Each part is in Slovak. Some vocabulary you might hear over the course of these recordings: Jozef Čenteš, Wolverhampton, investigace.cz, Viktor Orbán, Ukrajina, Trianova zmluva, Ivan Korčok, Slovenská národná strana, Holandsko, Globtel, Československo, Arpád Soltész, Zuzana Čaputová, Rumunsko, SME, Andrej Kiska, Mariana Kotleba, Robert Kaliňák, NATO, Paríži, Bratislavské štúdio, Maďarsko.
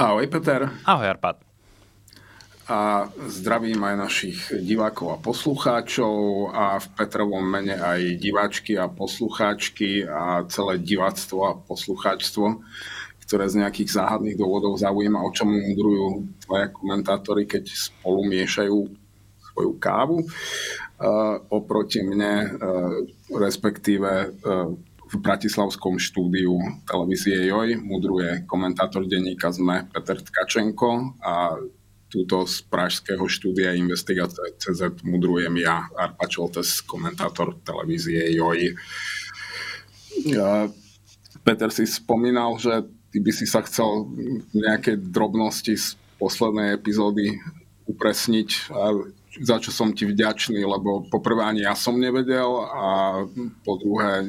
Ahoj Peter. Ahoj Arpád. A zdravím aj našich divákov a poslucháčov a v Petrovom mene aj diváčky a poslucháčky a celé diváctvo a poslucháčstvo, ktoré z nejakých záhadných dôvodov zaujíma, o čom mudrujú tvoje komentátori, keď spolu miešajú svoju kávu. Oproti mne, respektíve v Bratislavskom štúdiu televízie JOJ mudruje komentátor denníka SME Peter Tkačenko a túto z Pražského štúdia investigace.cz mudrujem ja, Arpád Soltész, komentátor televízie JOJ. Peter, si spomínal, že ty by si sa chcel nejaké drobnosti z poslednej epizódy upresniť, za čo som ti vďačný, lebo po prvé ani ja som nevedel a po druhé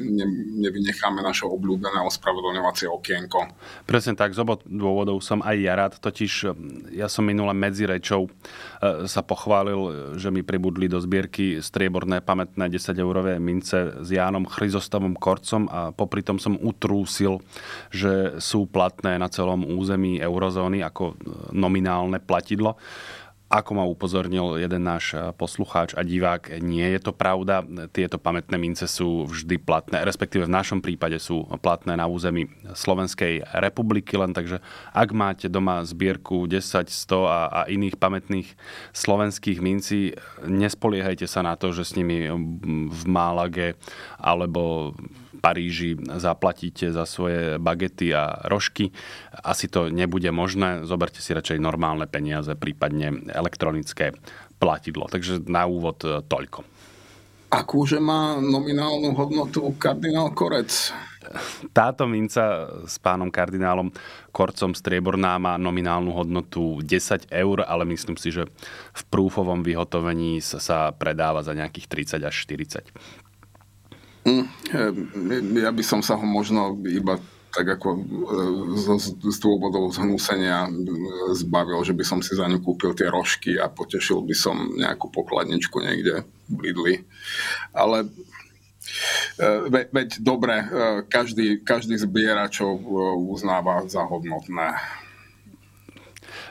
nevynecháme naše obľúbené ospravedlňovacie okienko. Presne tak, z oboch dôvodov som aj ja rád, totiž ja som minule medzi rečou sa pochválil, že mi pribudli do zbierky strieborné pamätné 10-eurové mince s Jánom Chryzostomom Korcom a popri tom som utrúsil, že sú platné na celom území eurozóny ako nominálne platidlo. Ako ma upozornil jeden náš poslucháč a divák, nie je to pravda. Tieto pamätné mince sú vždy platné, respektíve v našom prípade sú platné na území Slovenskej republiky. Len takže, ak máte doma zbierku 10, 100 a iných pamätných slovenských mincí, nespoliehajte sa na to, že s nimi v Málage alebo Paríži zaplatíte za svoje bagety a rožky. Asi to nebude možné. Zoberte si radšej normálne peniaze, prípadne elektronické platidlo. Takže na úvod toľko. Akúže má nominálnu hodnotu kardinál Korec? Táto minca s pánom kardinálom Korcom strieborná má nominálnu hodnotu 10 €, ale myslím si, že v prúfovom vyhotovení sa predáva za nejakých 30 až 40. Ja by som sa ho možno iba tak ako z dôvodov zhnusenia zbavil, že by som si za ňu kúpil tie rožky a potešil by som nejakú pokladničku niekde v Lidli. Ale veď dobre, každý zbiera, čo uznáva za hodnotné.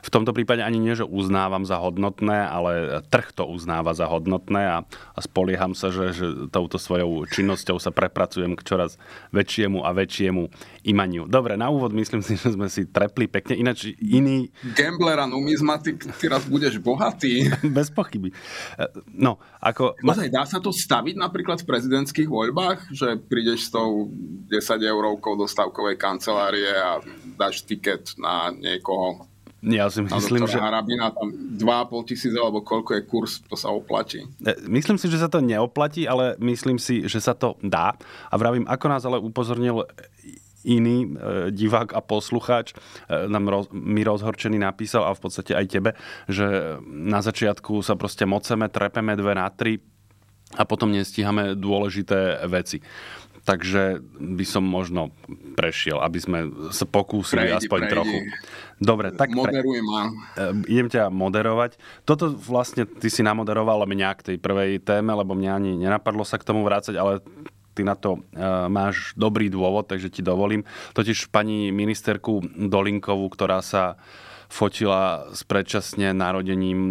V tomto prípade ani nie, že uznávam za hodnotné, ale trh to uznáva za hodnotné a spolieham sa, že touto svojou činnosťou sa prepracujem k čoraz väčšiemu a väčšiemu imaniu. Dobre, na úvod myslím si, že sme si trepli pekne, ináč iný... Gambler a numizmatik, ty raz budeš bohatý. Bez pochyby. No, ako... Dá sa to staviť napríklad v prezidentských voľbách, že prídeš s tou 10 € do stavkovej kancelárie a dáš tiket na niekoho... Ja si myslím, že... Harabina, tam 2,5 tisíc, alebo koľko je kurz, to sa oplatí. Myslím si, že sa to neoplatí, ale myslím si, že sa to dá. A vravím, ako nás ale upozornil iný divák a poslucháč, mi rozhorčený napísal, a v podstate aj tebe, že na začiatku sa proste moceme, trepeme 2 na 3 a potom nestíhame dôležité veci. Takže by som možno prešiel, aby sme sa pokúsili prejdi. Trochu. Dobre, tak moderujem. Idem ťa moderovať. Toto vlastne ty si namoderoval mňa k tej prvej téme, lebo mňa ani nenapadlo sa k tomu vrácať, ale ty na to máš dobrý dôvod, takže ti dovolím. Totiž pani ministerku Dolinkovú, ktorá sa fotila s predčasne narodením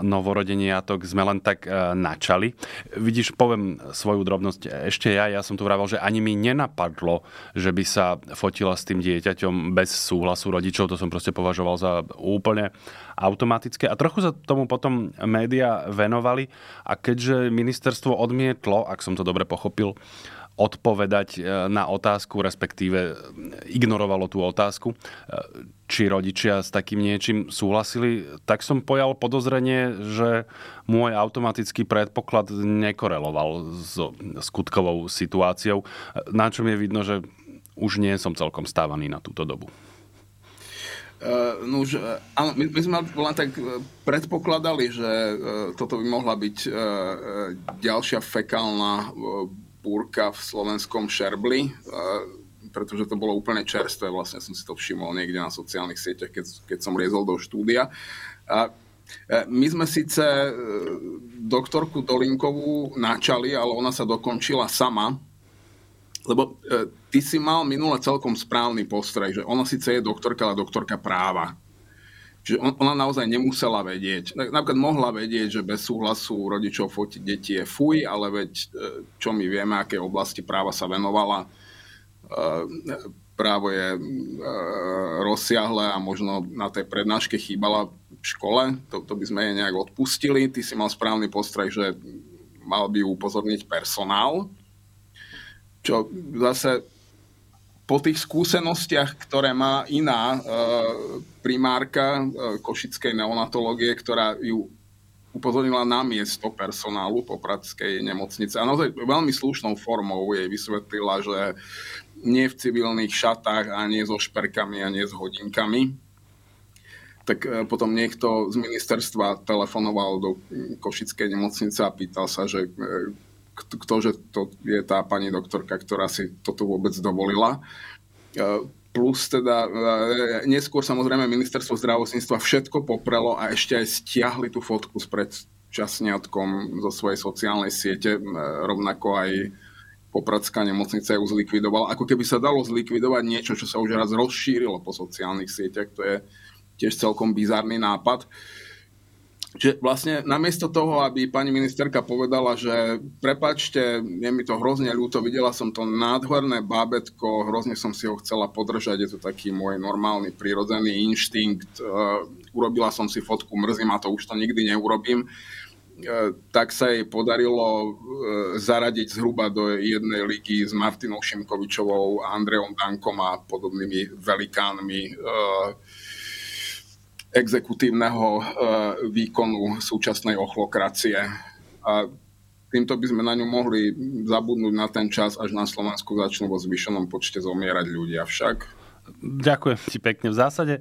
novorodeniatok, sme len tak načali. Vidíš, poviem svoju drobnosť ešte ja som tu vravel, že ani mi nenapadlo, že by sa fotila s tým dieťaťom bez súhlasu rodičov, to som proste považoval za úplne automatické. A trochu sa tomu potom médiá venovali a keďže ministerstvo odmietlo, ak som to dobre pochopil, odpovedať na otázku, respektíve ignorovalo tú otázku, či rodičia s takým niečím súhlasili, tak som pojal podozrenie, že môj automatický predpoklad nekoreloval so skutkovou situáciou, na čom je vidno, že už nie som celkom stávaný na túto dobu. No už, áno, my sme len tak predpokladali, že toto by mohla byť ďalšia fekálna búrka v slovenskom Šerbli, pretože to bolo úplne čerstvé, vlastne som si to všimol niekde na sociálnych sieťach, keď som riezol do štúdia. My sme síce doktorku Dolinkovú načali, ale ona sa dokončila sama, lebo ty si mal minule celkom správny postreh, že ona síce je doktorka, ale doktorka práva. Čiže ona naozaj nemusela vedieť. Napríklad mohla vedieť, že bez súhlasu rodičov fotiť deti je fuj, ale veď čo my vieme, aké oblasti práva sa venovala. Právo je rozsiahle a možno na tej prednáške chýbala v škole. To by sme jej nejak odpustili. Ty si mal správny postreh, že mal by upozorniť personál. Čo zase po tých skúsenostiach, ktoré má iná primárka Košickej neonatológie, ktorá ju upozornila na miesto personálu po Pražskej nemocnice. A naozaj veľmi slušnou formou jej vysvetlila, že nie v civilných šatách a nie so šperkami a nie s hodinkami. Tak potom niekto z ministerstva telefonoval do Košickej nemocnice a pýtal sa, že ktože to je tá pani doktorka, ktorá si toto vôbec dovolila. Plus teda neskôr samozrejme ministerstvo zdravotníctva všetko poprelo a ešte aj stiahli tú fotku s predčasniatkom zo svojej sociálnej siete, rovnako aj Popradská nemocnica ju zlikvidovala. Ako keby sa dalo zlikvidovať niečo, čo sa už raz rozšírilo po sociálnych sieťach, to je tiež celkom bizarný nápad. Čiže vlastne namiesto toho, aby pani ministerka povedala, že prepáčte, je mi to hrozne ľúto, videla som to nádherné bábätko, hrozne som si ho chcela podržať, je to taký môj normálny, prirodzený inštinkt, urobila som si fotku, mrzím a to už to nikdy neurobím, tak sa jej podarilo zaradiť zhruba do jednej ligy s Martinou Šimkovičovou, Andrejom Dankom a podobnými velikánmi exekutívneho výkonu súčasnej ochlokracie. A týmto by sme na ňu mohli zabudnúť na ten čas, až na Slovensku začnú vo zvýšenom počte zomierať ľudia však. Ďakujem ti pekne. V zásade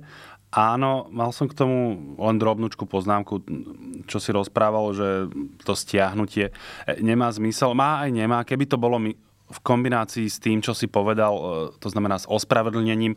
áno, mal som k tomu len drobnúčku poznámku, čo si rozprával, že to stiahnutie nemá zmysel. Má aj nemá, keby to bolo v kombinácii s tým, čo si povedal, to znamená s ospravedlnením.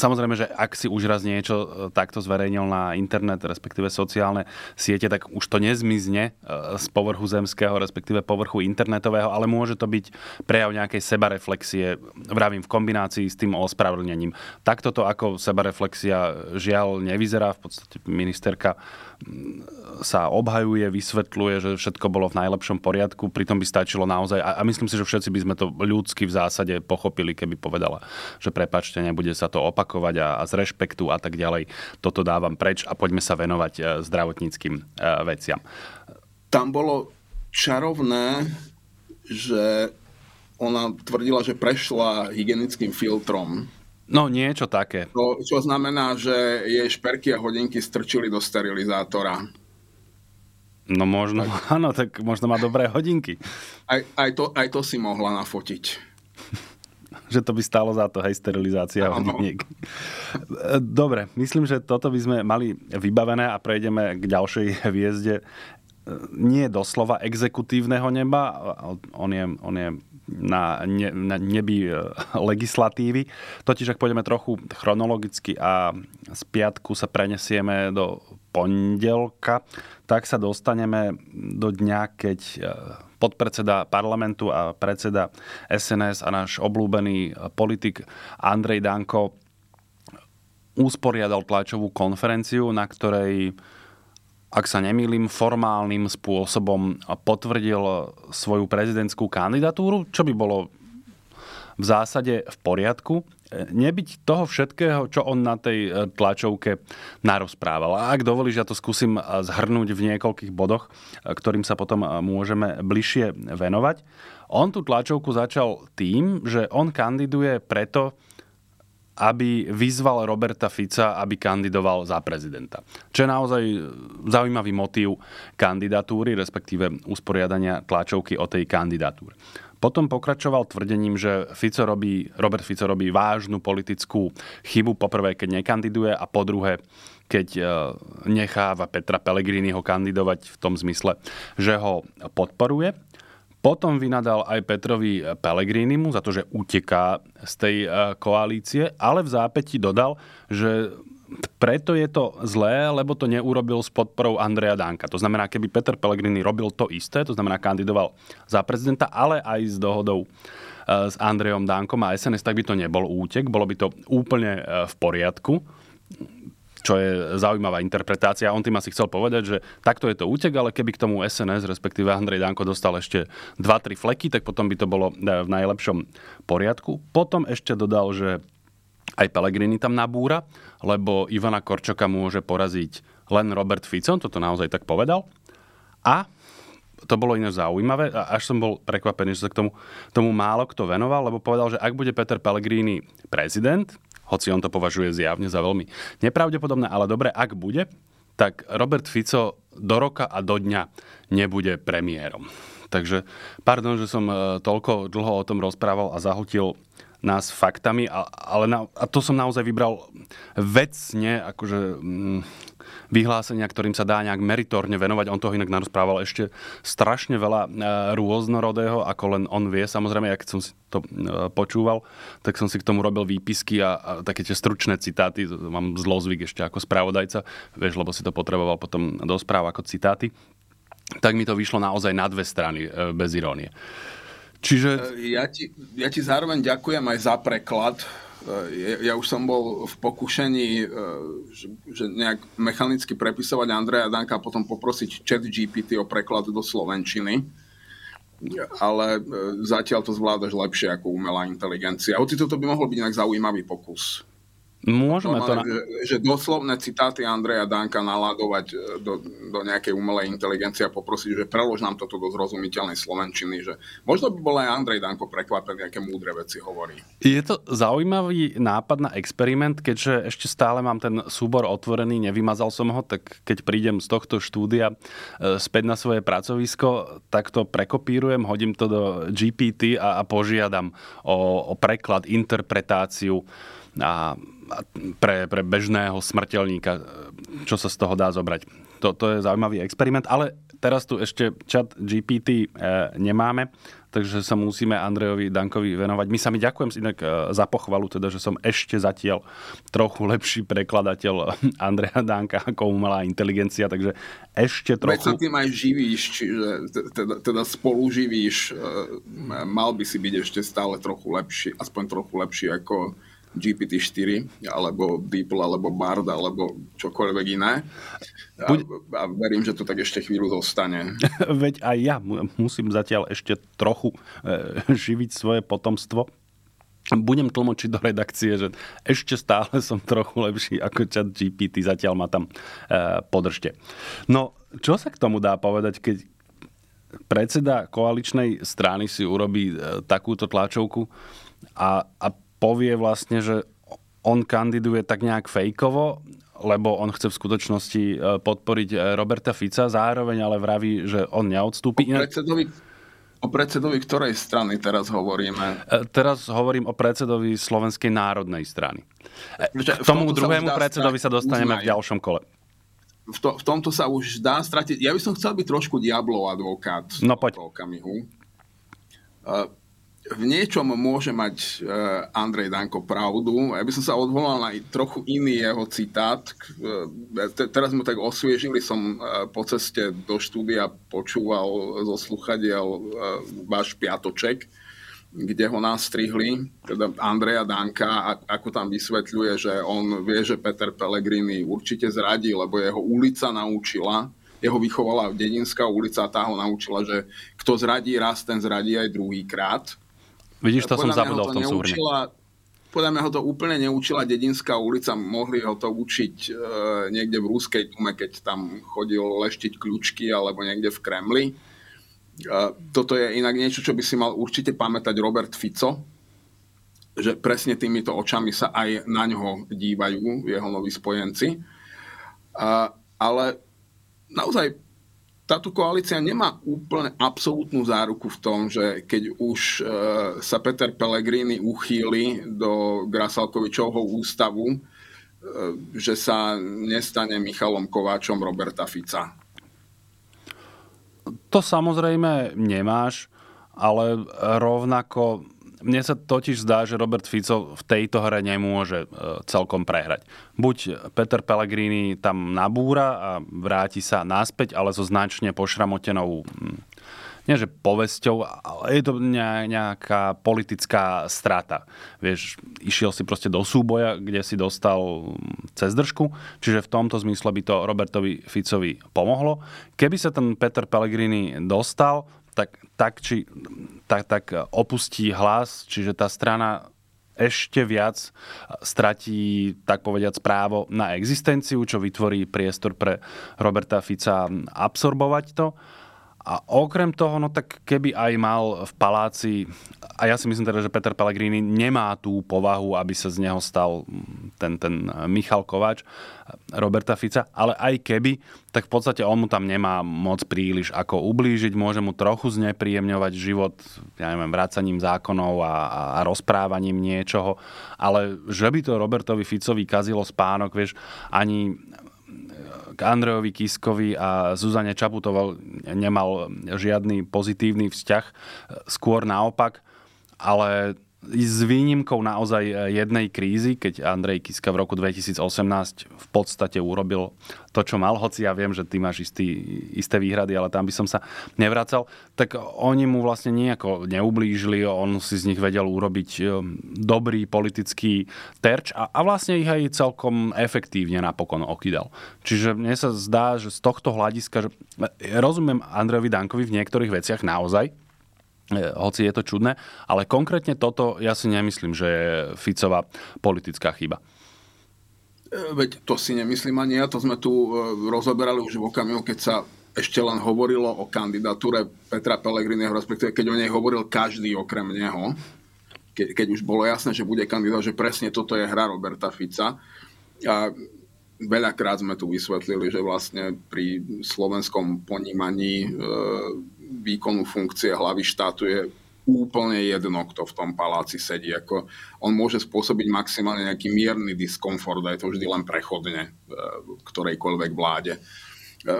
Samozrejme, že ak si už raz niečo takto zverejnil na internet, respektíve sociálne siete, tak už to nezmizne z povrchu zemského, respektíve povrchu internetového, ale môže to byť prejav nejakej sebareflexie, vravím, v kombinácii s tým ospravedlnením. Takto to ako sebareflexia žiaľ nevyzerá, v podstate ministerka sa obhajuje, vysvetľuje, že všetko bolo v najlepšom poriadku, pritom by stačilo naozaj, a myslím si, že všetci by sme to ľudsky v zásade pochopili, keby povedala, že prepáčte, nebude sa to opakovať a z rešpektu a tak ďalej, toto dávam preč a poďme sa venovať zdravotníckym veciam. Tam bolo čarovné, že ona tvrdila, že prešla hygienickým filtrom. No, niečo také. To, čo znamená, že jej šperky a hodinky strčili do sterilizátora. No možno, tak. Áno, tak možno má dobré hodinky. Aj to si mohla nafotiť. Že to by stálo za to, hej, sterilizácia hodiniek. Dobre, myslím, že toto by sme mali vybavené a prejdeme k ďalšej hviezde. Nie doslova exekutívneho neba, on je na nebi legislatívy. Totiž, ak pôjdeme trochu chronologicky a z piatku sa prenesieme do pondelka, tak sa dostaneme do dňa, keď podpredseda parlamentu a predseda SNS a náš obľúbený politik Andrej Danko usporiadal tlačovú konferenciu, na ktorej, ak sa nemýlim, formálnym spôsobom potvrdil svoju prezidentskú kandidatúru, čo by bolo v zásade v poriadku, nebyť toho všetkého, čo on na tej tlačovke narozprával. A ak dovolíš, ja to skúsim zhrnúť v niekoľkých bodoch, ktorým sa potom môžeme bližšie venovať. On tú tlačovku začal tým, že on kandiduje preto, aby vyzval Roberta Fica, aby kandidoval za prezidenta. Čo je naozaj zaujímavý motív kandidatúry, respektíve usporiadania tlačovky o tej kandidatúre. Potom pokračoval tvrdením, že Robert Fico robí vážnu politickú chybu, poprvé, keď nekandiduje, a po druhé, keď necháva Petra Pellegriniho kandidovať v tom zmysle, že ho podporuje. Potom vynadal aj Petrovi Pellegrinimu za to, že uteká z tej koalície, ale v zápäti dodal, že preto je to zlé, lebo to neurobil s podporou Andreja Danka. To znamená, keby Peter Pellegrini robil to isté, to znamená kandidoval za prezidenta, ale aj s dohodou s Andrejom Dankom a SNS, tak by to nebol útek, bolo by to úplne v poriadku. Čo je zaujímavá interpretácia. On tým asi chcel povedať, že takto je to útek, ale keby k tomu SNS, respektíve Andrej Danko, dostal ešte 2-3 fleky, tak potom by to bolo v najlepšom poriadku. Potom ešte dodal, že aj Pellegrini tam nabúra, lebo Ivana Korčoka môže poraziť len Robert Fico, toto naozaj tak povedal. A to bolo iné zaujímavé, a až som bol prekvapený, že sa k tomu málo kto venoval, lebo povedal, že ak bude Peter Pellegrini prezident, hoci on to považuje zjavne za veľmi nepravdepodobné, ale dobre, ak bude, tak Robert Fico do roka a do dňa nebude premiérom. Takže, pardon, že som toľko dlho o tom rozprával a zahltil nás faktami, ale to som naozaj vybral vecne, akože vyhlásenia, ktorým sa dá nejak meritorne venovať. On toho inak narozprával ešte strašne veľa rôznorodého, ako len on vie. Samozrejme, ja keď som si to počúval, tak som si k tomu robil výpisky a také tie stručné citáty. Mám zlozvyk ešte ako spravodajca, vieš, lebo si to potreboval potom do správ ako citáty. Tak mi to vyšlo naozaj na dve strany, bez irónie. Čiže... Ja ti zároveň ďakujem aj za preklad. Ja už som bol v pokušení, že nejak mechanicky prepisovať Andreja Danka a potom poprosiť chat GPT o preklad do slovenčiny. Ale zatiaľ to zvládaš lepšie ako umelá inteligencia. Hoci toto by mohol byť inak zaujímavý pokus. Môžeme to... Že doslovné citáty Andreja Danka naladovať do nejakej umelej inteligencie a poprosiť, že prelož nám toto do zrozumiteľnej slovenčiny, že možno by bol aj Andrej Danko prekvapený, aké múdre veci hovorí. Je to zaujímavý nápad na experiment, keďže ešte stále mám ten súbor otvorený, nevymazal som ho, tak keď prídem z tohto štúdia späť na svoje pracovisko, tak to prekopírujem, hodím to do GPT a požiadam o preklad, interpretáciu pre bežného smrteľníka, čo sa z toho dá zobrať. To je zaujímavý experiment, ale teraz tu ešte chat GPT nemáme, takže sa musíme Andrejovi Dankovi venovať. My sami ďakujem inak za pochvalu, teda, že som ešte zatiaľ trochu lepší prekladateľ Andreja Danka ako umelá inteligencia, takže ešte trochu... Veď sa tým aj živíš, čiže teda spoluživíš, mal by si byť ešte stále trochu lepší, aspoň trochu lepší ako... GPT-4, alebo DeepL, alebo Bard, alebo čokoľvek iné. A verím, že to tak ešte chvíľu zostane. Veď aj ja musím zatiaľ ešte trochu živiť svoje potomstvo. Budem tlmočiť do redakcie, že ešte stále som trochu lepší ako chat GPT, zatiaľ ma tam podržte. No, čo sa k tomu dá povedať, keď predseda koaličnej strany si urobí takúto tlačovku a povie vlastne, že on kandiduje tak nejak fejkovo, lebo on chce v skutočnosti podporiť Roberta Fica, zároveň ale vraví, že on neodstúpi. O predsedovi ktorej strany teraz hovoríme? Teraz hovorím o predsedovi Slovenskej národnej strany. K tomu druhému predsedovi sa dostaneme v ďalšom kole. V tomto sa už dá stratiť. Ja by som chcel byť trošku diablov advokát. No poď. V niečom môže mať Andrej Danko pravdu. Ja by som sa odvolal na trochu iný jeho citát. Teraz mu tak osviežili, som po ceste do štúdia počúval zo sluchadiel váš piatoček, kde ho nastrihli, teda Andreja Danka, ako tam vysvetľuje, že on vie, že Peter Pellegrini určite zradí, lebo jeho ulica naučila, jeho vychovala dedinská ulica a tá ho naučila, že kto zradí raz, ten zradí aj druhýkrát. Vidíš, to som zabudol v tom súhrne. Podľa mňa ho to úplne neučila Dedinská ulica, mohli ho to učiť niekde v Ruskej dume, keď tam chodil leštiť kľúčky, alebo niekde v Kremli. Toto je inak niečo, čo by si mal určite pamätať Robert Fico, že presne týmito očami sa aj na ňoho dívajú jeho noví spojenci. Ale naozaj táto koalícia nemá úplne absolútnu záruku v tom, že keď už sa Peter Pellegrini uchýli do Grasalkovičovho ústavu, že sa nestane Michalom Kováčom Roberta Fica. To samozrejme nemáš, ale rovnako mne sa totiž zdá, že Robert Fico v tejto hre nemôže celkom prehrať. Buď Peter Pellegrini tam nabúra a vráti sa naspäť, ale so značne pošramotenou, nie že povesťou, ale je to nejaká politická strata. Vieš, išiel si proste do súboja, kde si dostal cez držku, čiže v tomto zmysle by to Robertovi Ficovi pomohlo. Keby sa ten Peter Pellegrini dostal, tak opustí hlas, čiže tá strana ešte viac stratí, tak povediac, právo na existenciu, čo vytvorí priestor pre Roberta Fica absorbovať to. A okrem toho, no tak keby aj mal v paláci, a ja si myslím teda, že Peter Pellegrini nemá tú povahu, aby sa z neho stal ten Michal Kováč Roberta Fica, ale aj keby, tak v podstate on mu tam nemá moc príliš ako ublížiť, môže mu trochu znepríjemňovať život, ja neviem, vracaním zákonov a rozprávaním niečoho, ale že by to Robertovi Ficovi kazilo spánok, vieš, ani k Andrejovi Kiskovi a Zuzane Čaputovej nemal žiadny pozitívny vzťah, skôr naopak, ale s výnimkou naozaj jednej krízy, keď Andrej Kiska v roku 2018 v podstate urobil to, čo mal, hoci ja viem, že ty máš isté výhrady, ale tam by som sa nevracal, tak oni mu vlastne nejako neublížili, on si z nich vedel urobiť dobrý politický terč a vlastne ich aj celkom efektívne napokon okydal. Čiže mne sa zdá, že z tohto hľadiska, že rozumiem Andrejovi Dankovi v niektorých veciach naozaj, hoci je to čudné, ale konkrétne toto ja si nemyslím, že je Ficová politická chyba. Veď to si nemyslím ani ja, to sme tu rozoberali už v okamihu, keď sa ešte len hovorilo o kandidatúre Petra Pellegriniho, respektíve keď o nej hovoril každý okrem neho, keď už bolo jasné, že bude kandidát, že presne toto je hra Roberta Fica. A veľakrát sme tu vysvetlili, že vlastne pri slovenskom ponímaní výkonu funkcie hlavy štátu je úplne jedno, kto v tom paláci sedí. On môže spôsobiť maximálne nejaký mierny diskomfort, a je to vždy len prechodne ktorejkoľvek vláde.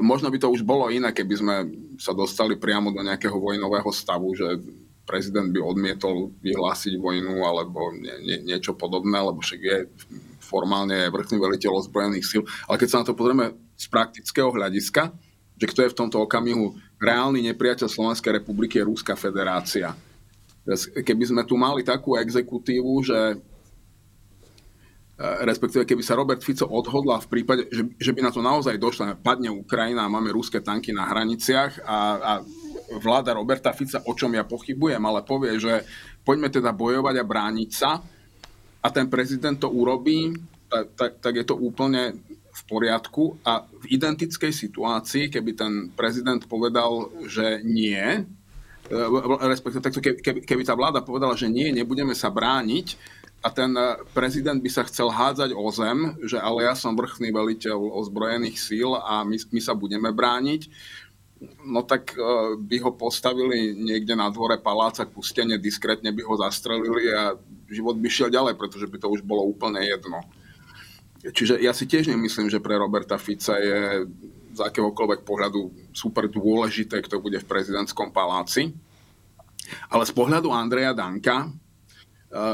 Možno by to už bolo iné, keby sme sa dostali priamo do nejakého vojnového stavu, že prezident by odmietol vyhlásiť vojnu alebo niečo podobné, lebo však je formálne vrchný veliteľ ozbrojených síl. Ale keď sa na to pozrieme z praktického hľadiska, že kto je v tomto okamihu reálny nepriateľ Slovenskej republiky, je Ruská federácia. Keby sme tu mali takú exekutívu, že respektíve keby sa Robert Fico odhodlal v prípade, že by na to naozaj došlo, padne Ukrajina a máme ruské tanky na hraniciach a vláda Roberta Fica, o čom ja pochybujem, ale povie, že poďme teda bojovať a brániť sa a ten prezident to urobí, tak je to úplne v poriadku a v identickej situácii, keby ten prezident povedal, že nie, respektíve keby tá vláda povedala, že nie, nebudeme sa brániť a ten prezident by sa chcel hádzať o zem, že ale ja som vrchný veliteľ ozbrojených síl a my sa budeme brániť, no tak by ho postavili niekde na dvore paláca k pustene, diskrétne by ho zastrelili a život by šiel ďalej, pretože by to už bolo úplne jedno. Čiže ja si tiež nemyslím, že pre Roberta Fica je z akéhokoľvek pohľadu super dôležité, kto bude v prezidentskom paláci. Ale z pohľadu Andreja Danka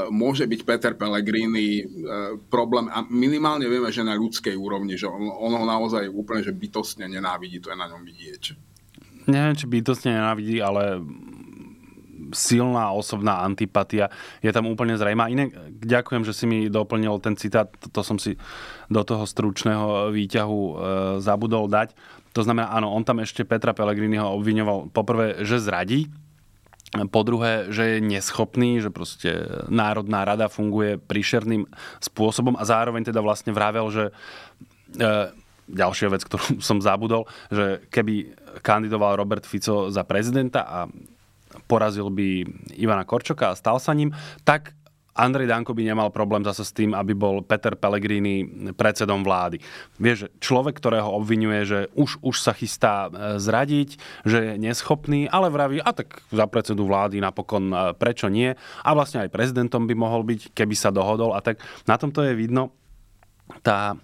môže byť Peter Pellegrini problém. A minimálne vieme, že na ľudskej úrovni, že on ho naozaj úplne že bytostne nenávidí, to je na ňom vidieť. Neviem, či bytostne nenávidí, ale silná osobná antipatia je tam úplne zrejmá. Inak ďakujem, že si mi doplnil ten citát, to som si do toho stručného výťahu zabudol dať. To znamená, áno, on tam ešte Petra Pellegriniho obviňoval poprvé, že zradí, Po druhé, že je neschopný, že proste Národná rada funguje príšerným spôsobom a zároveň teda vlastne vravel, že ďalšia vec, ktorú som zabudol, že keby kandidoval Robert Fico za prezidenta a porazil by Ivana Korčoka a stal sa ním, tak Andrej Danko by nemal problém zase s tým, aby bol Peter Pellegrini predsedom vlády. Vieš, človek, ktorého obvinuje, že už sa chystá zradiť, že je neschopný, ale vraví, a tak za predsedu vlády napokon prečo nie? A vlastne aj prezidentom by mohol byť, keby sa dohodol. A tak na tomto je vidno tá...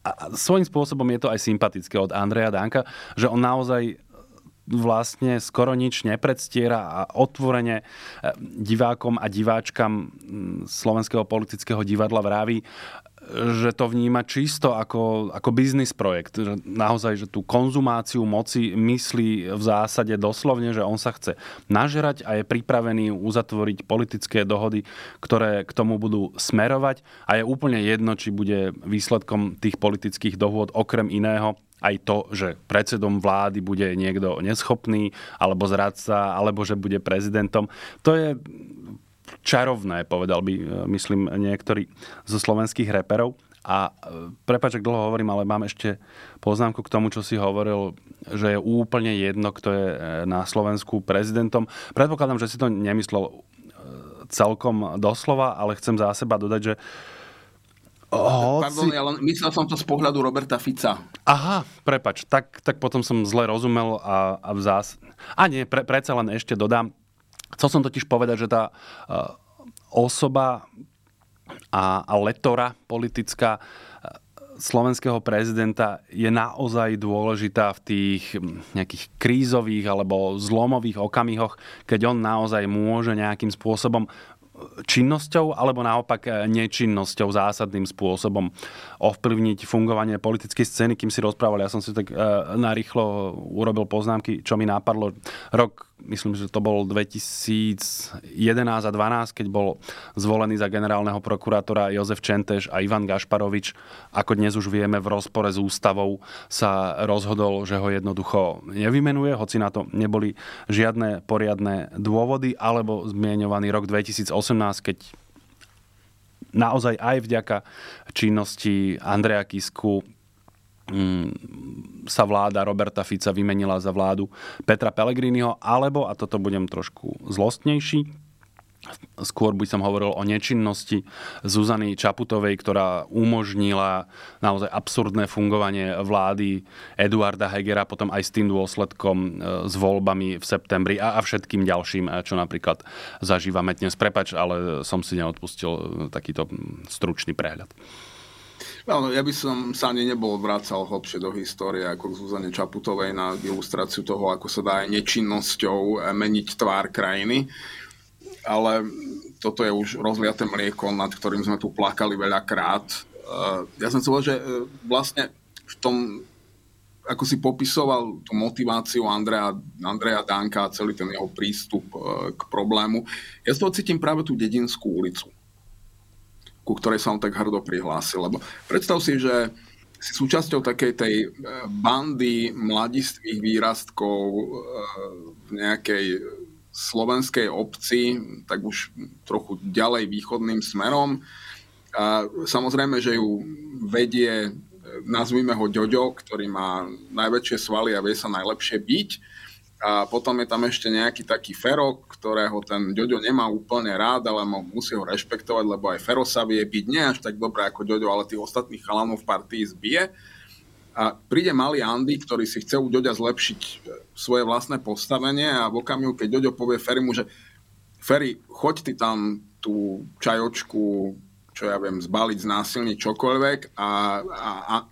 A svojím spôsobom je to aj sympatické od Andreja Danka, že on naozaj vlastne skoro nič nepredstiera a otvorene divákom a diváčkam slovenského politického divadla vraví, že to vníma čisto ako biznis projekt. Že naozaj, že tú konzumáciu moci myslí v zásade doslovne, že on sa chce nažerať a je pripravený uzatvoriť politické dohody, ktoré k tomu budú smerovať a je úplne jedno, či bude výsledkom tých politických dohôd okrem iného aj to, že predsedom vlády bude niekto neschopný, alebo zradca, alebo že bude prezidentom. To je čarovné, povedal by, myslím, niektorý zo slovenských reperov. A prepáč, ak dlho hovorím, ale mám ešte poznámku k tomu, čo si hovoril, že je úplne jedno, kto je na Slovensku prezidentom. Predpokladám, že si to nemyslel celkom doslova, ale chcem za seba dodať, že Pardon, ja len myslel som to z pohľadu Roberta Fica. Aha, prepač, tak potom som zle rozumel a vzás... A nie, predsa len ešte dodám. Chcel som totiž povedať, že tá osoba a letora politická slovenského prezidenta je naozaj dôležitá v tých nejakých krízových alebo zlomových okamihoch, keď on naozaj môže nejakým spôsobom činnosťou alebo naopak nečinnosťou zásadným spôsobom ovplyvniť fungovanie politickej scény. Kým si rozprával, ja som si tak narýchlo urobil poznámky, čo mi napadlo. Rok, myslím, že to bol 2011 a 2012, keď bol zvolený za generálneho prokurátora Jozef Čenteš a Ivan Gašparovič, ako dnes už vieme, v rozpore s ústavou sa rozhodol, že ho jednoducho nevymenuje, hoci na to neboli žiadne poriadne dôvody, alebo zmieňovaný rok 2018, keď naozaj aj vďaka činnosti Andreja Kisku sa vláda Roberta Fica vymenila za vládu Petra Pellegriniho, alebo, a toto budem trošku zlostnejší, skôr by som hovoril o nečinnosti Zuzany Čaputovej, ktorá umožnila naozaj absurdné fungovanie vlády Eduarda Hegera, potom aj s tým dôsledkom s voľbami v septembri a všetkým ďalším, čo napríklad zažívame dnes. Prepač, ale som si neodpustil takýto stručný prehľad. No, ja by som sa ani nebol vracal hlbšie do histórie ako k Zuzane Čaputovej na ilustráciu toho, ako sa dá aj nečinnosťou meniť tvár krajiny. Ale toto je už rozliaté mlieko, nad ktorým sme tu plakali veľakrát. Ja som chcel, že vlastne v tom, ako si popisoval tú motiváciu Andreja Danka a celý ten jeho prístup k problému, ja z toho cítim práve tú Dedinskú ulicu, ku ktorej sa on tak hrdo prihlásil. Lebo predstav si, že si súčasťou takej tej bandy mladistvých výrastkov v nejakej slovenskej obci, tak už trochu ďalej východným smerom. A samozrejme, že ju vedie, nazvime ho Ďoďo, ktorý má najväčšie svaly a vie sa najlepšie biť. A potom je tam ešte nejaký taký Fero, ktorého ten Ďoďo nemá úplne rád, ale musí ho rešpektovať, lebo aj Fero sa vie byť nie až tak dobre ako Ďoďo, ale tých ostatných chalanov v partii zbije. A príde malý Andy, ktorý si chce u Ďoďa zlepšiť svoje vlastné postavenie a v okamihu, keď Ďoďo povie Ferimu, že Feri, choď ty tam tú čajočku, čo ja viem, zbaliť, znásilniť, čokoľvek a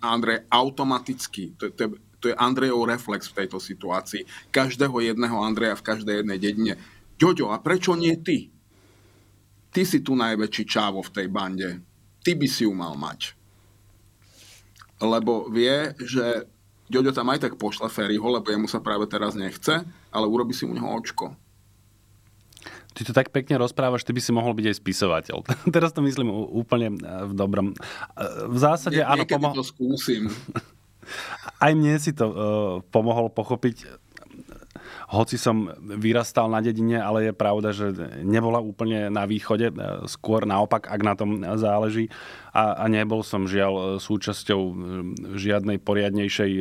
Andrej automaticky, to je Andrejov reflex v tejto situácii. Každého jedného Andreja v každej jednej dedine. Ďoďo, a prečo nie ty? Ty si tu najväčší čávo v tej bande. Ty by si ju mal mať. Lebo vie, že Ďoďo tam aj tak pošle Feriho, lebo jemu sa práve teraz nechce, ale urobi si u neho očko. Ty to tak pekne rozprávaš, ty by si mohol byť aj spisovateľ. Teraz to myslím úplne v dobrom. V zásade áno, to skúsim. Aj mne si to pomohol pochopiť. hoci som vyrastal na dedine, ale je pravda, že nebola úplne na východe, skôr naopak, ak na tom záleží. A nebol som žiaľ súčasťou žiadnej poriadnejšej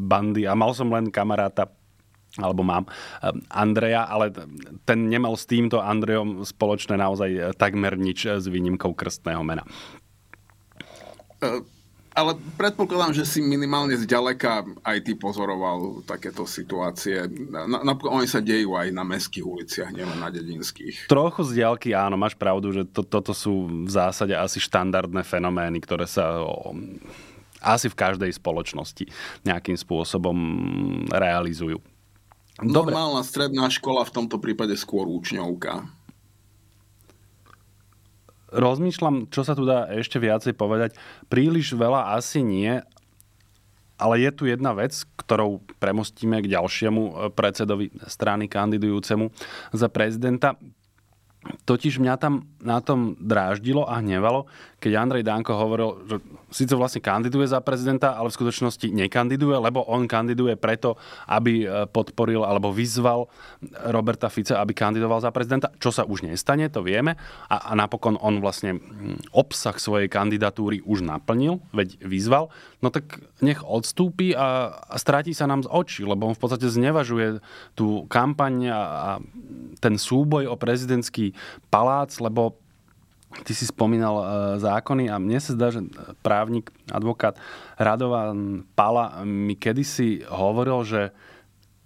bandy a mal som len kamaráta, alebo mám, Andreja, ale ten nemal s týmto Andrejom spoločné naozaj takmer nič s výnimkou krstného mena. Ale predpokladám, že si minimálne zďaleka aj ty pozoroval takéto situácie. Napríklad oni sa dejú aj na mestských uliciach, nielen na dedinských. Trochu zďalky, áno, máš pravdu, že toto sú v zásade asi štandardné fenomény, ktoré sa asi v každej spoločnosti nejakým spôsobom realizujú. Dobre. Normálna stredná škola, v tomto prípade skôr učňovka. Rozmýšľam, čo sa tu dá ešte viacej povedať. Príliš veľa asi nie, ale je tu jedna vec, ktorou premostíme k ďalšiemu predsedovi strany kandidujúcemu za prezidenta. Totiž mňa tam na tom dráždilo a hnevalo, keď Andrej Danko hovoril, že síce vlastne kandiduje za prezidenta, ale v skutočnosti nekandiduje, lebo on kandiduje preto, aby podporil alebo vyzval Roberta Fica, aby kandidoval za prezidenta, čo sa už nestane, to vieme. A napokon on vlastne obsah svojej kandidatúry už naplnil, veď vyzval. No tak nech odstúpi a stratí sa nám z očí, lebo on v podstate znevažuje tú kampaň a ten súboj o prezidentský palác, lebo ty si spomínal zákony a mne sa zdá, že právnik, advokát Radovan Pala mi kedysi hovoril, že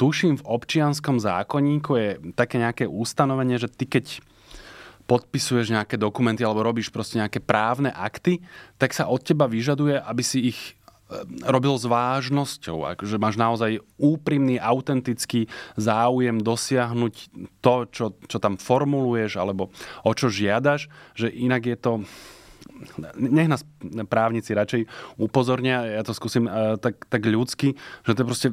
tuším v občianskom zákonníku je také nejaké ustanovenie, že ty keď podpisuješ nejaké dokumenty alebo robíš proste nejaké právne akty, tak sa od teba vyžaduje, aby si ich robil s vážnosťou, akože máš naozaj úprimný, autentický záujem dosiahnuť to, čo tam formuluješ, alebo o čo žiadaš, že inak je to... Nech nás právnici radšej upozornia, ja to skúsim tak ľudsky, že to je proste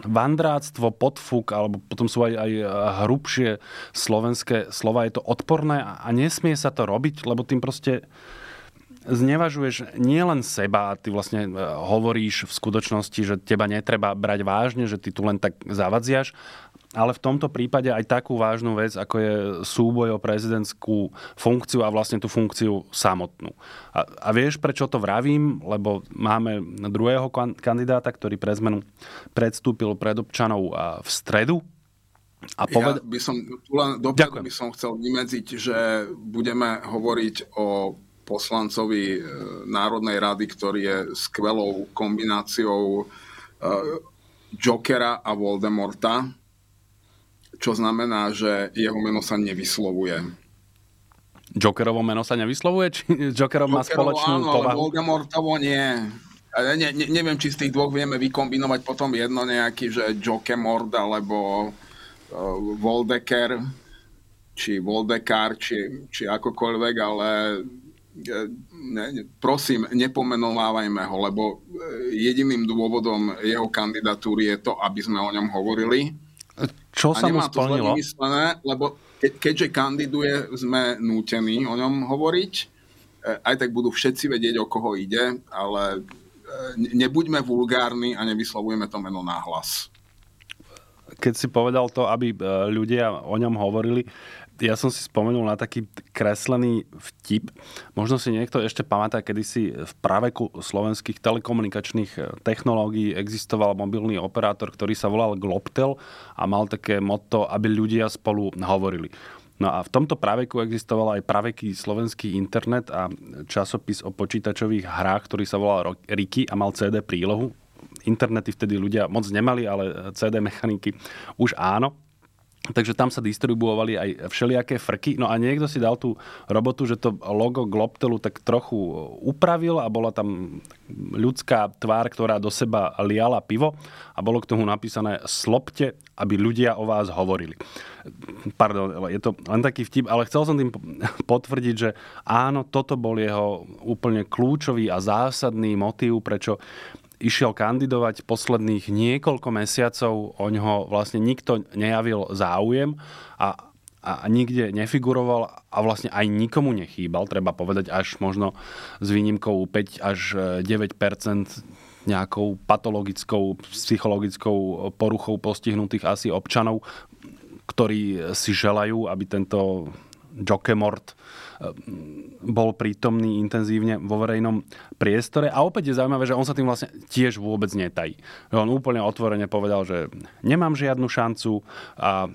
vandráctvo, podfuk, alebo potom sú aj hrubšie slovenské slova, je to odporné a nesmie sa to robiť, lebo tým proste... Znevažuješ nielen seba a ty vlastne hovoríš v skutočnosti, že teba netreba brať vážne, že ty tu len tak zavadziaš, ale v tomto prípade aj takú vážnu vec, ako je súboj o prezidentskú funkciu a vlastne tú funkciu samotnú. A vieš, prečo to vravím? Lebo máme druhého kandidáta, ktorý pre zmenu predstúpil pred občanov v stredu. Ja by som, dopredu by som chcel vymedziť, že budeme hovoriť o poslancovi Národnej rady, ktorý je skvelou kombináciou Jokera a Voldemorta, čo znamená, že jeho meno sa nevyslovuje. Jokerovo meno sa nevyslovuje? Či Jokerovo má spoločnú áno, povahu? Voldemortovo nie. Neviem, či z tých dvoch vieme vykombinovať potom jedno nejaký, že Jokemord alebo Voldeker, či Voldekar, či akokoľvek, ale... prosím, nepomenovávajme ho, lebo jediným dôvodom jeho kandidatúry je to, aby sme o ňom hovorili. Čo sa mu splnilo? Vymyslené, lebo keďže kandiduje, sme nútení o ňom hovoriť. Aj tak budú všetci vedieť, o koho ide, ale nebuďme vulgárni a nevyslovujeme to meno nahlas. Keď si povedal to, aby ľudia o ňom hovorili, ja som si spomenul na taký kreslený vtip. Možno si niekto ešte pamätá, kedysi v praveku slovenských telekomunikačných technológií existoval mobilný operátor, ktorý sa volal Globtel a mal také motto, aby ľudia spolu hovorili. No a v tomto praveku existoval aj praveký slovenský internet a časopis o počítačových hrách, ktorý sa volal Riky a mal CD prílohu. Internety vtedy ľudia moc nemali, ale CD mechaniky už áno. Takže tam sa distribuovali aj všelijaké frky. No a niekto si dal tú robotu, že to logo Globtelu tak trochu upravil a bola tam ľudská tvár, ktorá do seba liala pivo a bolo k tomu napísané slobte, aby ľudia o vás hovorili. Pardon, je to len taký vtip, ale chcel som tým potvrdiť, že áno, toto bol jeho úplne kľúčový a zásadný motív, prečo išiel kandidovať posledných niekoľko mesiacov, o ňoho vlastne nikto nejavil záujem a nikde nefiguroval a vlastne aj nikomu nechýbal, treba povedať, až možno s výnimkou 5 až 9% nejakou patologickou, psychologickou poruchou postihnutých asi občanov, ktorí si želajú, aby tento Jokemort bol prítomný intenzívne vo verejnom priestore. A opäť je zaujímavé, že on sa tým vlastne tiež vôbec netají. On úplne otvorene povedal, že nemám žiadnu šancu a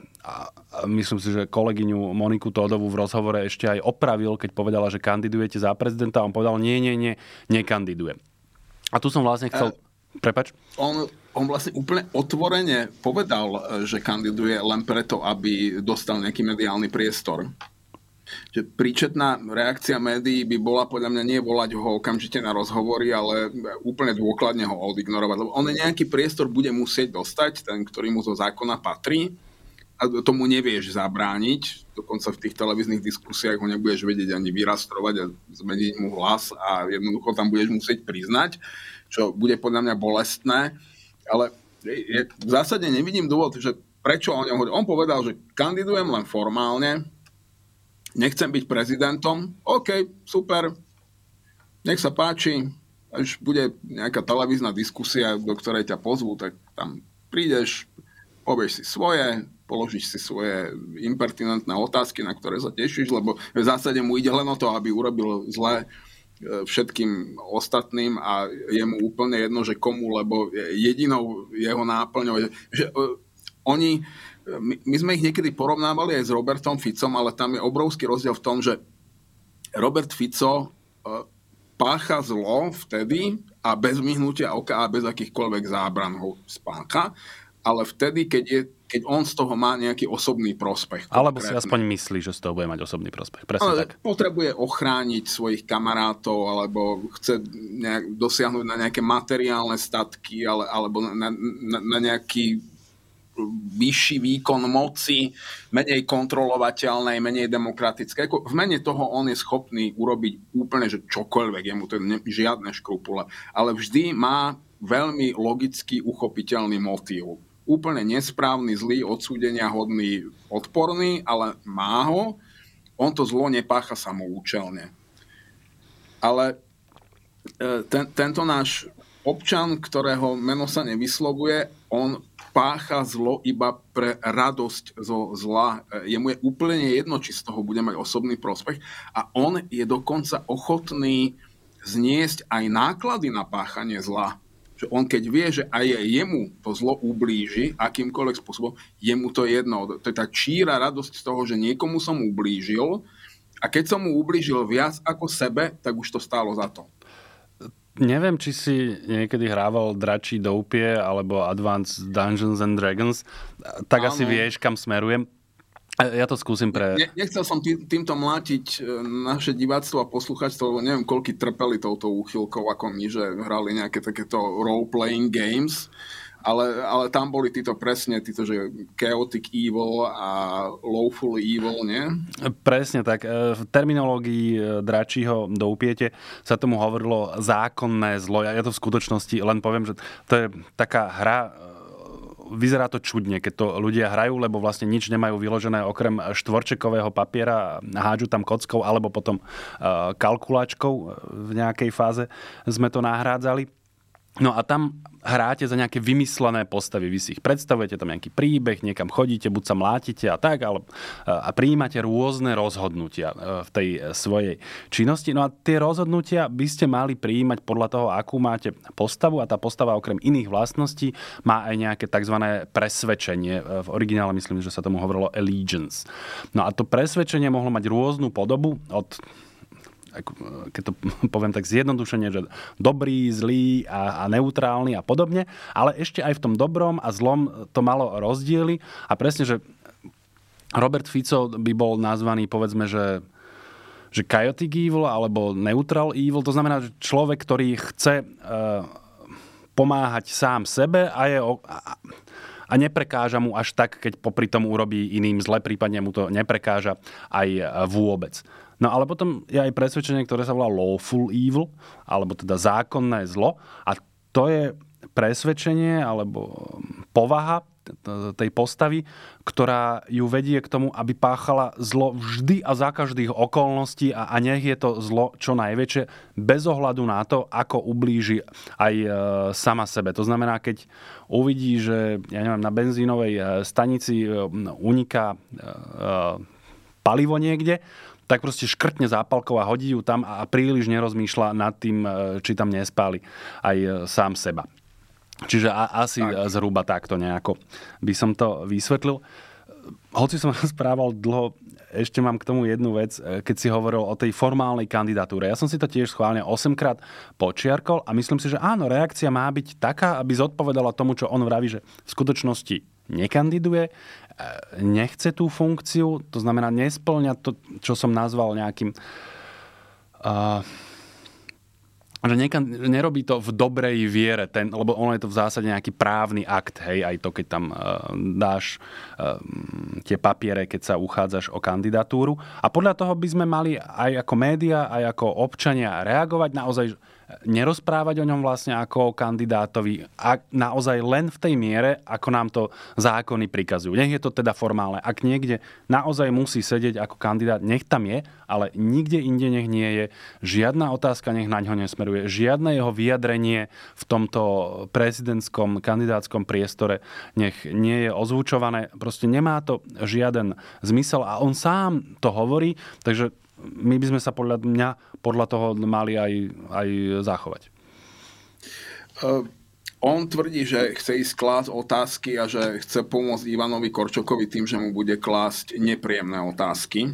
myslím si, že kolegyňu Moniku Tódovú v rozhovore ešte aj opravil, keď povedala, že kandidujete za prezidenta. A on povedal, nie, nekandidujem. A tu som vlastne chcel... Prepač? On vlastne úplne otvorene povedal, že kandiduje len preto, aby dostal nejaký mediálny priestor. Že príčetná reakcia médií by bola podľa mňa nie volať ho okamžite na rozhovory, ale úplne dôkladne ho odignorovať. Lebo on nejaký priestor bude musieť dostať, ten, ktorý mu zo zákona patrí, a tomu nevieš zabrániť. Dokonca v tých televíznych diskusiách ho nebudeš vedieť ani vyrastrovať a zmeniť mu hlas a jednoducho tam budeš musieť priznať, čo bude podľa mňa bolestné. Ale v zásade nevidím dôvod, že prečo o ňom hovorí. On povedal, že kandidujem len formálne, nechcem byť prezidentom, OK, super, nech sa páči, až bude nejaká televízna diskusia, do ktorej ťa pozvú, tak tam prídeš, povieš si svoje, položíš si svoje impertinentné otázky, na ktoré sa tešíš, lebo v zásade mu ide len o to, aby urobil zlé všetkým ostatným a je mu úplne jedno, že komu, lebo jedinou jeho náplňou je, že oni, my sme ich niekedy porovnávali aj s Robertom Ficom, ale tam je obrovský rozdiel v tom, že Robert Fico pácha zlo vtedy a bez myhnutia oka a bez akýchkoľvek zábran ho spácha, ale vtedy, keď on z toho má nejaký osobný prospech. Alebo si aspoň myslí, že z toho bude mať osobný prospech. Presne tak. Potrebuje ochrániť svojich kamarátov, alebo chce dosiahnuť na nejaké materiálne statky, alebo na nejaký vyšší výkon moci, menej kontrolovateľnej, menej demokratické. V mene toho on je schopný urobiť úplne že čokoľvek, jemu to žiadne škrupule. Ale vždy má veľmi logicky uchopiteľný motív. Úplne nesprávny, zlý, odsúdenia hodný, odporný, ale má ho. On to zlo nepácha samoučelne. Ale tento náš občan, ktorého meno sa nevyslovuje, on pácha zlo iba pre radosť zo zla. Jemu je úplne jedno, či z toho bude mať osobný prospech. A on je dokonca ochotný zniesť aj náklady na páchanie zla. Že on keď vie, že aj jemu to zlo ublíži akýmkoľvek spôsobom, jemu to je jedno. To je tá číra radosť z toho, že niekomu som ublížil a keď som mu ublížil viac ako sebe, tak už to stálo za to. Neviem, či si niekedy hrával Dračí doupie alebo Advanced Dungeons and Dragons, tak áno. Asi vieš, kam smerujem. Ja to skúsim pre... Nechcel som týmto mlátiť naše diváctvo a posluchačstvo, lebo neviem, koľky trpeli touto úchylkou ako my, že hrali nejaké takéto role-playing games, ale tam boli títo presne, títo, že chaotic evil a lawful evil, nie? Presne tak. V terminológii Dračího doupiete sa tomu hovorilo zákonné zlo. Ja to v skutočnosti len poviem, že to je taká hra... Vyzerá to čudne, keď to ľudia hrajú, lebo vlastne nič nemajú vyložené okrem štvorčekového papiera, hádžu tam kockou alebo potom kalkulačkou. V nejakej fáze sme to nahrádzali. No a tam hráte za nejaké vymyslené postavy. Vy si ich predstavujete, tam nejaký príbeh, niekam chodíte, buď sa mlátite a tak, ale a prijímate rôzne rozhodnutia v tej svojej činnosti. No a tie rozhodnutia by ste mali prijímať podľa toho, akú máte postavu, a tá postava okrem iných vlastností má aj nejaké tzv. Presvedčenie. V originále myslím, že sa tomu hovorilo allegiance. No a to presvedčenie mohlo mať rôznu podobu od... keď to poviem tak zjednodušene, že dobrý, zlý a neutrálny a podobne, ale ešte aj v tom dobrom a zlom to malo rozdiely a presne, že Robert Fico by bol nazvaný, povedzme, že chaotic evil alebo neutral evil, to znamená, že človek, ktorý chce pomáhať sám sebe a je... A neprekáža mu až tak, keď popri tom urobí iným zle, prípadne mu to neprekáža aj vôbec. No ale potom je aj presvedčenie, ktoré sa volá lawful evil, alebo teda zákonné zlo. A to je presvedčenie alebo povaha tej postavy, ktorá ju vedie k tomu, aby páchala zlo vždy a za každých okolností a nech je to zlo čo najväčšie bez ohľadu na to, ako ublíži aj sama sebe. To znamená, keď uvidí, že na benzínovej stanici uniká palivo niekde, tak proste škrtne zápalkou a hodí ju tam a príliš nerozmýšľa nad tým, či tam nespáli aj sám seba. Čiže asi tak. Zhruba takto nejako by som to vysvetlil. Hoci som rozprával dlho, ešte mám k tomu jednu vec, keď si hovoril o tej formálnej kandidatúre. Ja som si to tiež schválne 8-krát počiarkol a myslím si, že áno, reakcia má byť taká, aby zodpovedala tomu, čo on vraví, že v skutočnosti nekandiduje, nechce tú funkciu, to znamená nespĺňa to, čo som nazval nejakým... že nerobí to v dobrej viere, lebo ono je to v zásade nejaký právny akt, hej, aj to, keď tam dáš tie papiere, keď sa uchádzaš o kandidatúru. A podľa toho by sme mali aj ako média, aj ako občania reagovať naozaj... nerozprávať o ňom vlastne ako o kandidátovi a naozaj len v tej miere, ako nám to zákony prikazujú. Nech je to teda formálne. Ak niekde naozaj musí sedieť ako kandidát, nech tam je, ale nikde inde nech nie je. Žiadna otázka nech na ňo nesmeruje. Žiadne jeho vyjadrenie v tomto prezidentskom kandidátskom priestore nech nie je ozvučované. Proste nemá to žiaden zmysel a on sám to hovorí, takže my by sme sa podľa toho mali aj zachovať. On tvrdí, že chce ísť klásť otázky a že chce pomôcť Ivanovi Korčokovi tým, že mu bude klásť nepríjemné otázky.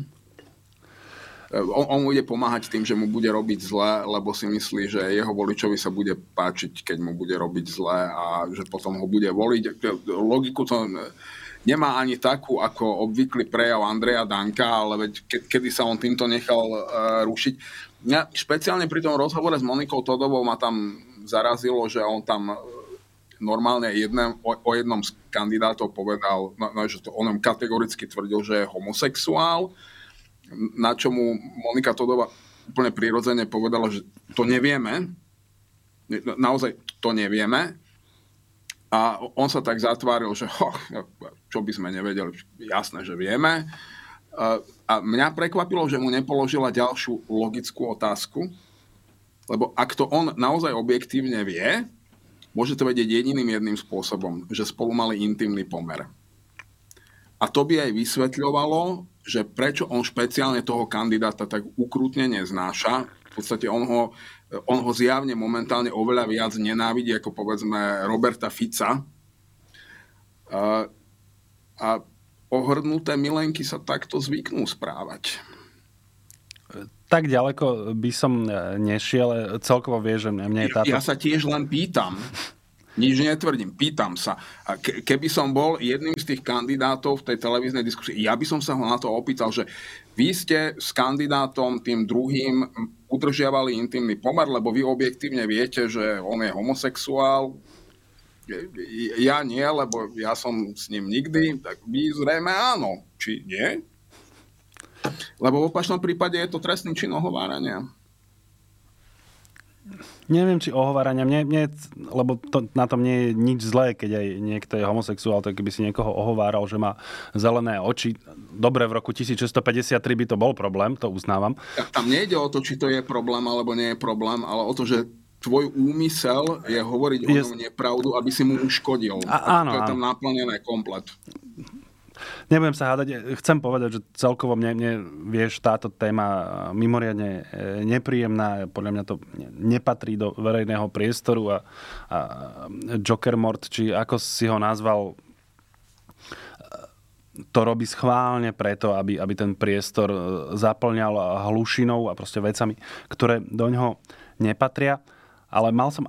On bude pomáhať tým, že mu bude robiť zle, lebo si myslí, že jeho voličovi sa bude páčiť, keď mu bude robiť zle a že potom ho bude voliť. Logiku to... nemá ani takú, ako obvyklý prejav Andreja Danka, ale kedy sa on týmto nechal rušiť. Mňa špeciálne pri tom rozhovore s Monikou Todovou ma tam zarazilo, že on tam normálne o jednom z kandidátov povedal, že to onom kategoricky tvrdil, že je homosexuál, na čo mu Monika Todová úplne prirodzene povedala, že to nevieme. Naozaj to nevieme. A on sa tak zatváril, že čo by sme nevedeli, jasné, že vieme. A mňa prekvapilo, že mu nepoložila ďalšiu logickú otázku, lebo ak to on naozaj objektívne vie, môže to vedieť jediným spôsobom, že spolu mali intimný pomer. A to by aj vysvetľovalo, že prečo on špeciálne toho kandidáta tak ukrutne neznáša. V podstate on ho zjavne momentálne oveľa viac nenávidí, ako povedzme Roberta Fica. A ohrnuté milenky sa takto zvyknú správať. Tak ďaleko by som nešiel, celkovo vie, že mne je táto... Ja sa tiež len pýtam. Nič netvrdím, pýtam sa. A keby som bol jedným z tých kandidátov v tej televíznej diskusii, ja by som sa ho na to opýtal, že vy ste s kandidátom tým druhým udržiavali intimný pomer, lebo vy objektívne viete, že on je homosexuál. Ja nie, lebo ja som s ním nikdy. Tak vy zrejme áno, či nie? Lebo v opačnom prípade je to trestný čin ohovárania. Neviem, či ohovárania. Lebo to, na tom nie je nič zlé, keď aj niekto je homosexuál, tak keby si niekoho ohováral, že má zelené oči. Dobre, v roku 1653 by to bol problém, to uznávam. Tak tam nejde o to, či to je problém, alebo nie je problém, ale o to, že tvoj úmysel je hovoriť o ňom nepravdu, aby si mu uškodil. Áno, to je tam naplnené komplet. Nebudem sa hádať, chcem povedať, že celkovo mne vieš, táto téma mimoriadne nepríjemná, podľa mňa to nepatrí do verejného priestoru a Joker Mord, či ako si ho nazval, to robí schválne preto, aby ten priestor zaplňal hlušinou a proste vecami, ktoré do ňoho nepatria, ale mal som,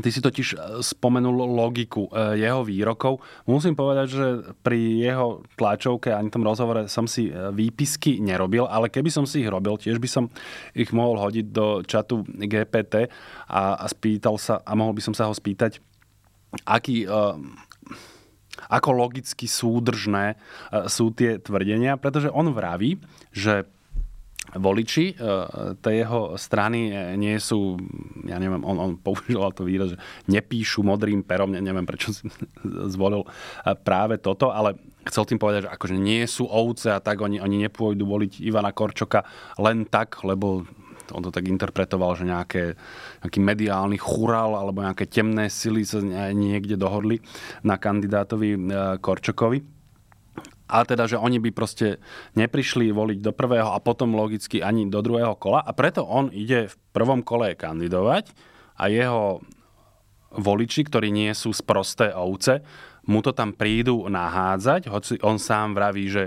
ty si totiž spomenul logiku jeho výrokov. Musím povedať, že pri jeho tlačovke ani tom rozhovore som si výpisky nerobil, ale keby som si ich robil, tiež by som ich mohol hodiť do čatu GPT a spýtal sa, a mohol by som sa ho spýtať, ako logicky súdržné sú tie tvrdenia, pretože on vraví, že voliči tej jeho strany nie sú, ja neviem, on používal to výraz, že nepíšu modrým perom, neviem prečo si zvolil práve toto, ale chcel tým povedať, že akože nie sú ovce a tak oni nepôjdu voliť Ivana Korčoka len tak, lebo on to tak interpretoval, že nejaký mediálny churál alebo nejaké temné sily sa niekde dohodli na kandidátovi Korčokovi. A teda, že oni by proste neprišli voliť do prvého a potom logicky ani do druhého kola. A preto on ide v prvom kole kandidovať a jeho voliči, ktorí nie sú sprosté ovce, mu to tam prídu nahádzať, hoci on sám vraví, že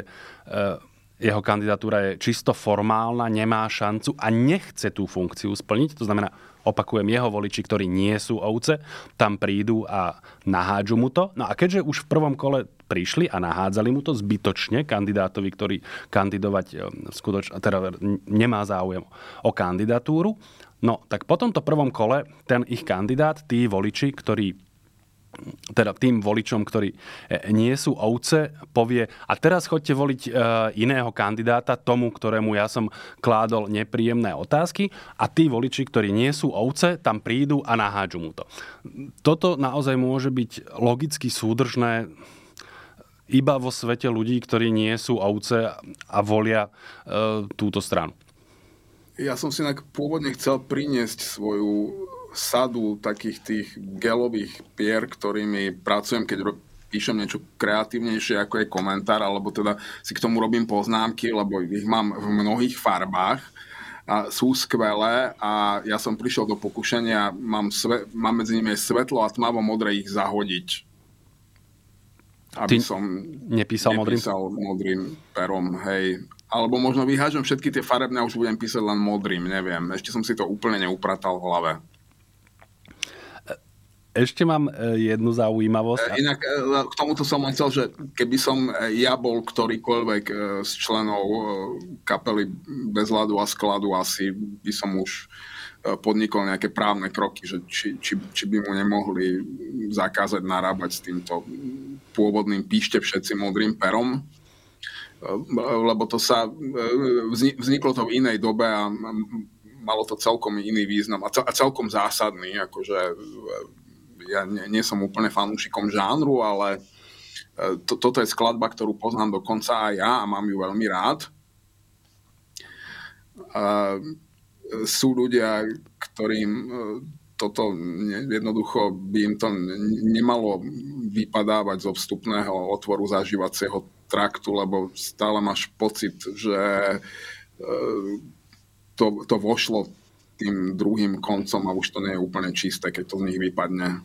jeho kandidatúra je čisto formálna, nemá šancu a nechce tú funkciu splniť. To znamená, opakujem, jeho voliči, ktorí nie sú ovce, tam prídu a nahádžu mu to. No a keďže už v prvom kole prišli a nahádzali mu to zbytočne kandidátovi, ktorý kandidovať skutočne, teda nemá záujem o kandidatúru, no tak po tomto prvom kole ten ich kandidát, tí voliči, ktorí teda tým voličom, ktorí nie sú ovce, povie a teraz choďte voliť iného kandidáta, tomu, ktorému ja som kládol nepríjemné otázky a tí voliči, ktorí nie sú ovce, tam prídu a nahádžu mu to. Toto naozaj môže byť logicky súdržné iba vo svete ľudí, ktorí nie sú ovce a volia túto stranu. Ja som si pôvodne chcel priniesť svoju sadu takých tých gelových pier, ktorými pracujem, keď píšem niečo kreatívnejšie, ako je komentár, alebo teda si k tomu robím poznámky, lebo ich mám v mnohých farbách a sú skvelé a ja som prišiel do pokušenia, mám medzi nimi svetlo a tmavo modré ich zahodiť. Aby som nepísal modrým perom, hej. Alebo možno vyhážem všetky tie farebné a už budem písať len modrým, neviem. Ešte som si to úplne neupratal v hlave. Ešte mám jednu zaujímavosť. Inak k tomuto som chcel, že keby som ja bol ktorýkoľvek z členov kapely Bez ľadu a skladu, asi by som už podnikol nejaké právne kroky, že či by mu nemohli zakázať narábať s týmto pôvodným píšte všetci modrým perom, lebo to sa vzniklo to v inej dobe a malo to celkom iný význam a celkom zásadný, akože ja nie som úplne fanúšikom žánru, ale toto je skladba, ktorú poznám dokonca aj ja a mám ju veľmi rád. Sú ľudia, ktorým toto jednoducho by im to nemalo vypadávať zo vstupného otvoru zažívacieho traktu, lebo stále máš pocit, že to vošlo tým druhým koncom a už to nie je úplne čisté, keď to z nich vypadne.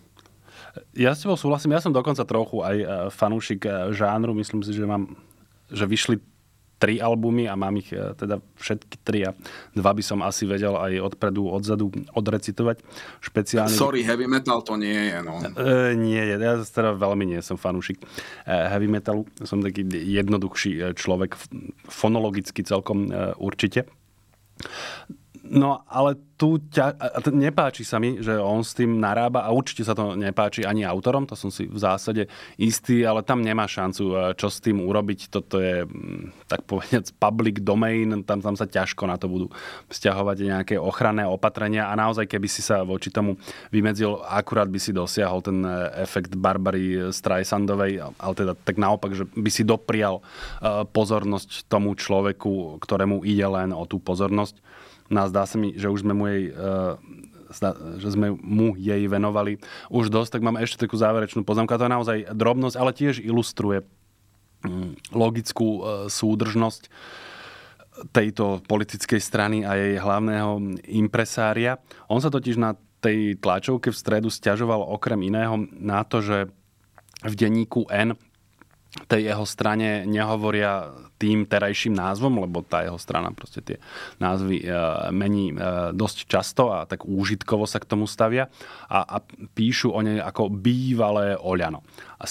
Ja s tebou súhlasím, ja som dokonca trochu aj fanúšik žánru, myslím si, že vyšli 3 albumy a mám ich teda všetky 3 a 2 by som asi vedel aj odpredu, odzadu odrecitovať. Špeciálne... Sorry, heavy metal to nie je, no. Nie, ja teda veľmi nie som fanúšik heavy metalu, som taký jednoduchší človek, fonologicky celkom určite. No, ale tu nepáči sa mi, že on s tým narába a určite sa to nepáči ani autorom, to som si v zásade istý, ale tam nemá šancu, čo s tým urobiť. Toto je, tak povediac, public domain, tam sa ťažko na to budú vzťahovať nejaké ochranné opatrenia a naozaj, keby si sa voči tomu vymedzil, akurát by si dosiahol ten efekt Barbary Streisandovej, ale teda tak naopak, že by si doprial pozornosť tomu človeku, ktorému ide len o tú pozornosť. No zdá sa mi, že už sme mu jej, venovali už dosť, tak mám ešte takú záverečnú poznámku. A to je naozaj drobnosť, ale tiež ilustruje logickú súdržnosť tejto politickej strany a jej hlavného impresária. On sa totiž na tej tlačovke v stredu sťažoval okrem iného na to, že v denníku N tej jeho strane nehovoria tým terajším názvom, lebo tá jeho strana proste tie názvy mení dosť často a tak úžitkovo sa k tomu stavia a píšu o nej ako bývalé Oľano. A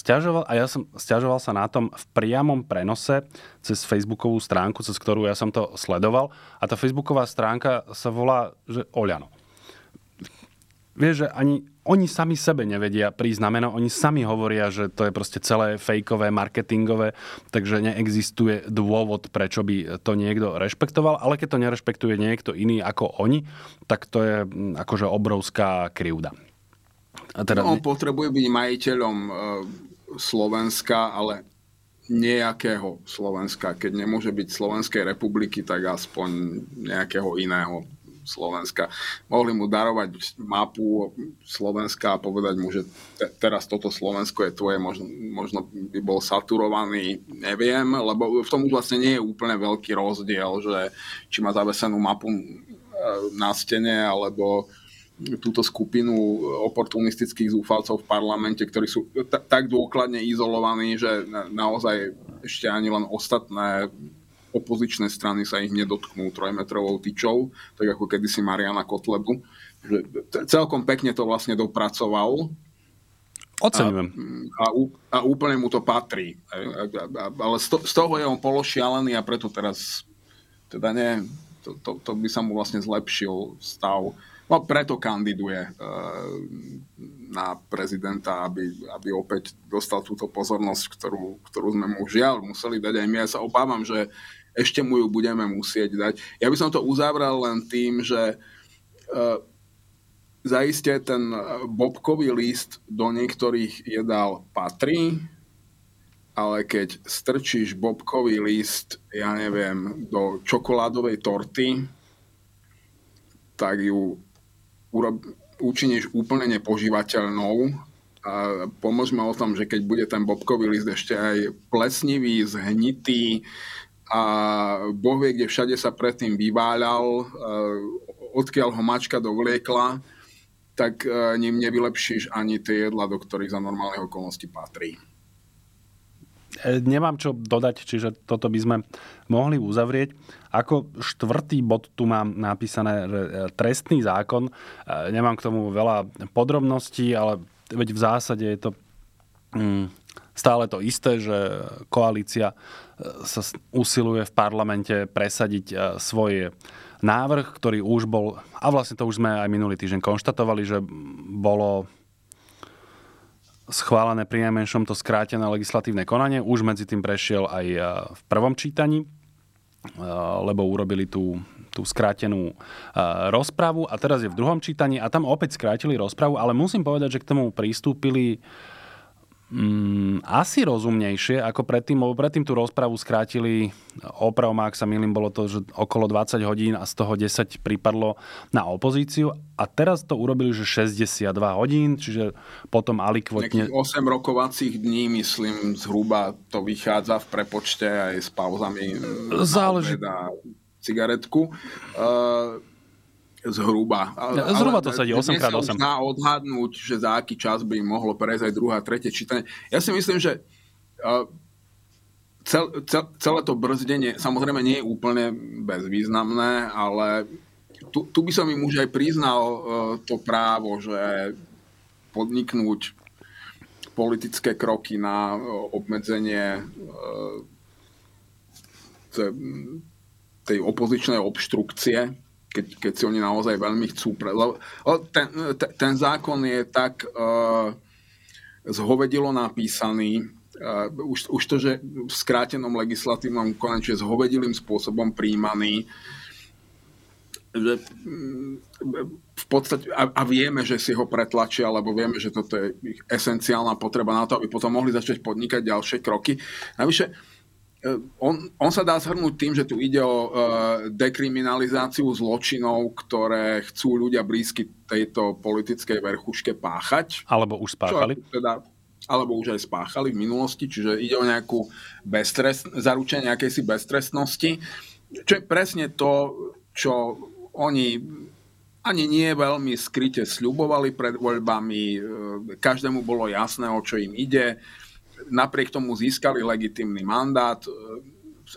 ja som sťažoval sa na tom v priamom prenose cez facebookovú stránku, cez ktorú ja som to sledoval a tá facebooková stránka sa volá, že Oľano. vieš, že ani oni sami sebe nevedia prísť na meno, oni sami hovoria, že to je proste celé fejkové, marketingové, takže neexistuje dôvod, prečo by to niekto rešpektoval, ale keď to nerešpektuje niekto iný ako oni, tak to je akože obrovská krivda. A teda... On potrebuje byť majiteľom Slovenska, ale nejakého Slovenska. Keď nemôže byť Slovenskej republiky, tak aspoň nejakého iného Slovenska. Mohli mu darovať mapu Slovenska a povedať mu, že teraz toto Slovensko je tvoje, možno by bol saturovaný, neviem, lebo v tom vlastne nie je úplne veľký rozdiel, že či má zavesenú mapu na stene, alebo túto skupinu oportunistických zúfalcov v parlamente, ktorí sú tak dôkladne izolovaní, že naozaj ešte ani len ostatné opozičné strany sa ich nedotknú trojmetrovou tyčou, tak ako kedysi Mariana Kotlebu. Že celkom pekne to vlastne dopracoval. Oceňujem. A úplne mu to patrí. Ale z toho je on pološialený a preto teraz teda nie, to by sa mu vlastne zlepšil stav. No preto kandiduje na prezidenta, aby opäť dostal túto pozornosť, ktorú sme mu žiaľ museli dať aj my. Ja sa obávam, že ešte mu ju budeme musieť dať. Ja by som to uzavrel len tým, že zaiste ten bobkový list do niektorých jedál patrí, ale keď strčíš bobkový list, ja neviem, do čokoládovej torty, tak ju učiníš úplne nepožívateľnou. A pomôžme o tom, že keď bude ten bobkový list ešte aj plesnivý, zhnitý a Boh vie, kde všade sa predtým vyváľal, odkiaľ ho mačka dovliekla, tak ním nevylepšíš ani tie jedla, do ktorých za normálnych okolností patrí. Nemám čo dodať, čiže toto by sme mohli uzavrieť. Ako štvrtý bod tu mám napísané trestný zákon. Nemám k tomu veľa podrobností, ale veď v zásade je to stále to isté, že koalícia sa usiluje v parlamente presadiť svoje návrh, ktorý už bol, a vlastne to už sme aj minulý týždeň konštatovali, že bolo schválené pri najmenšom to skrátené legislatívne konanie. Už medzi tým prešiel aj v prvom čítaní, lebo urobili tú skrátenú rozpravu a teraz je v druhom čítaní a tam opäť skrátili rozpravu, ale musím povedať, že k tomu pristúpili asi rozumnejšie ako predtým, lebo predtým tú rozpravu skrátili, opravom, ak sa milím, bolo to, že okolo 20 hodín a z toho 10 pripadlo na opozíciu a teraz to urobili, že 62 hodín, čiže potom alikvotne... 8 rokovacích dní, myslím, zhruba to vychádza v prepočte aj s pauzami na cigaretku. Zhruba to sa ide 8x8. Dá odhadnúť, že za aký čas by mohlo prejsť aj druhé a tretie čítanie. Ja si myslím, že celé to brzdenie samozrejme nie je úplne bezvýznamné, ale tu by som im už aj priznal to právo, že podniknúť politické kroky na obmedzenie tej opozičnej obštrukcie, keď si oni naozaj veľmi chcú. Ten zákon je tak zhovedilo napísaný, už to, že v skrátenom legislatívnom konečne zhovedilým spôsobom príjmaný, že v podstate, a vieme, že si ho pretlačia, alebo vieme, že toto je ich esenciálna potreba na to, aby potom mohli začať podnikať ďalšie kroky. Navyše, on sa dá zhrnúť tým, že tu ide o dekriminalizáciu zločinov, ktoré chcú ľudia blízky tejto politickej verchuške páchať. Alebo už spáchali. Alebo už aj spáchali v minulosti, čiže ide o nejakú zaručenie nejakejsi beztrestnosti. Čo je presne to, čo oni ani nie veľmi skryte sľubovali pred voľbami. Každému bolo jasné, o čo im ide. Napriek tomu získali legitímny mandát.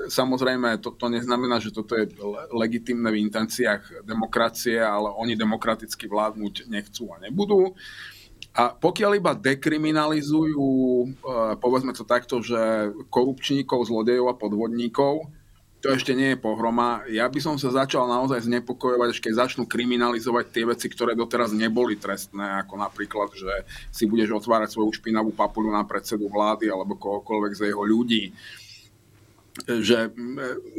Samozrejme, to neznamená, že toto je legitímne v intenciách demokracie, ale oni demokraticky vládnuť nechcú a nebudú. A pokiaľ iba dekriminalizujú, povedzme to takto, že korupčníkov, zlodejov a podvodníkov, To ešte nie je pohroma. Ja by som sa začal naozaj znepokojovať, keď začnú kriminalizovať tie veci, ktoré doteraz neboli trestné, ako napríklad, že si budeš otvárať svoju špinavú papuľu na predsedu vlády alebo kohokoľvek z jeho ľudí.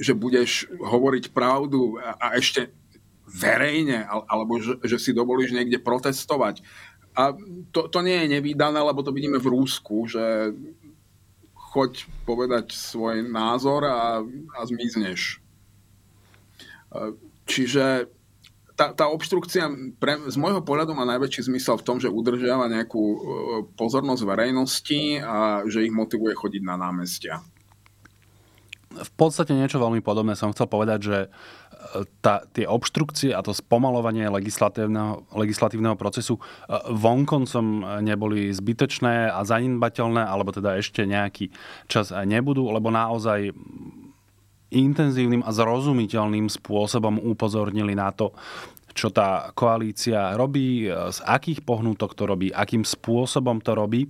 Že budeš hovoriť pravdu a ešte verejne, alebo že si dovolíš niekde protestovať. A to nie je nevídané, lebo to vidíme v Rúsku, že choď povedať svoj názor a zmizneš. Čiže tá obštrukcia z môjho pohľadu má najväčší zmysel v tom, že udržiava nejakú pozornosť verejnosti a že ich motivuje chodiť na námestia. V podstate niečo veľmi podobné som chcel povedať, že tie obštrukcie a to spomalovanie legislatívneho procesu vonkoncom neboli zbytočné a zanedbateľné, alebo teda ešte nejaký čas aj nebudú, lebo naozaj intenzívnym a zrozumiteľným spôsobom upozornili na to, čo tá koalícia robí, z akých pohnútok to robí, akým spôsobom to robí.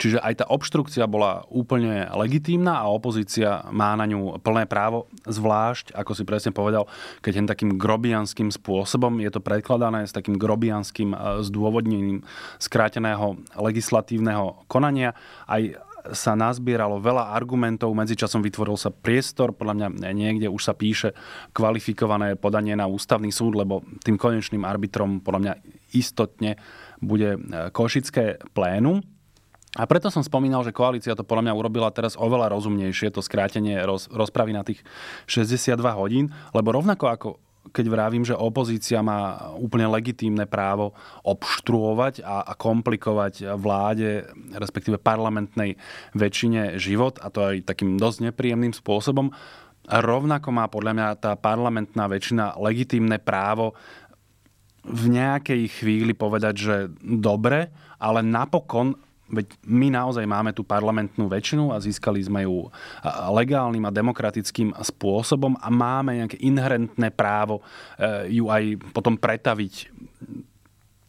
Čiže aj tá obštrukcia bola úplne legitímna a opozícia má na ňu plné právo, zvlášť, ako si presne povedal, keď len takým grobianským spôsobom je to prekladané s takým grobianským zdôvodnením skráteného legislatívneho konania. Aj sa nazbieralo veľa argumentov, medzičasom vytvoril sa priestor, podľa mňa niekde už sa píše kvalifikované podanie na ústavný súd, lebo tým konečným arbitrom podľa mňa istotne bude košické plénum. A preto som spomínal, že koalícia to podľa mňa urobila teraz oveľa rozumnejšie, to skrátenie rozpravy na tých 62 hodín, lebo rovnako ako keď vravím, že opozícia má úplne legitímne právo obštruovať a komplikovať vláde, respektíve parlamentnej väčšine život, a to aj takým dosť nepríjemným spôsobom, rovnako má podľa mňa tá parlamentná väčšina legitímne právo v nejakej chvíli povedať, že dobre, ale napokon. Veď my naozaj máme tú parlamentnú väčšinu a získali sme ju legálnym a demokratickým spôsobom a máme nejaké inherentné právo ju aj potom pretaviť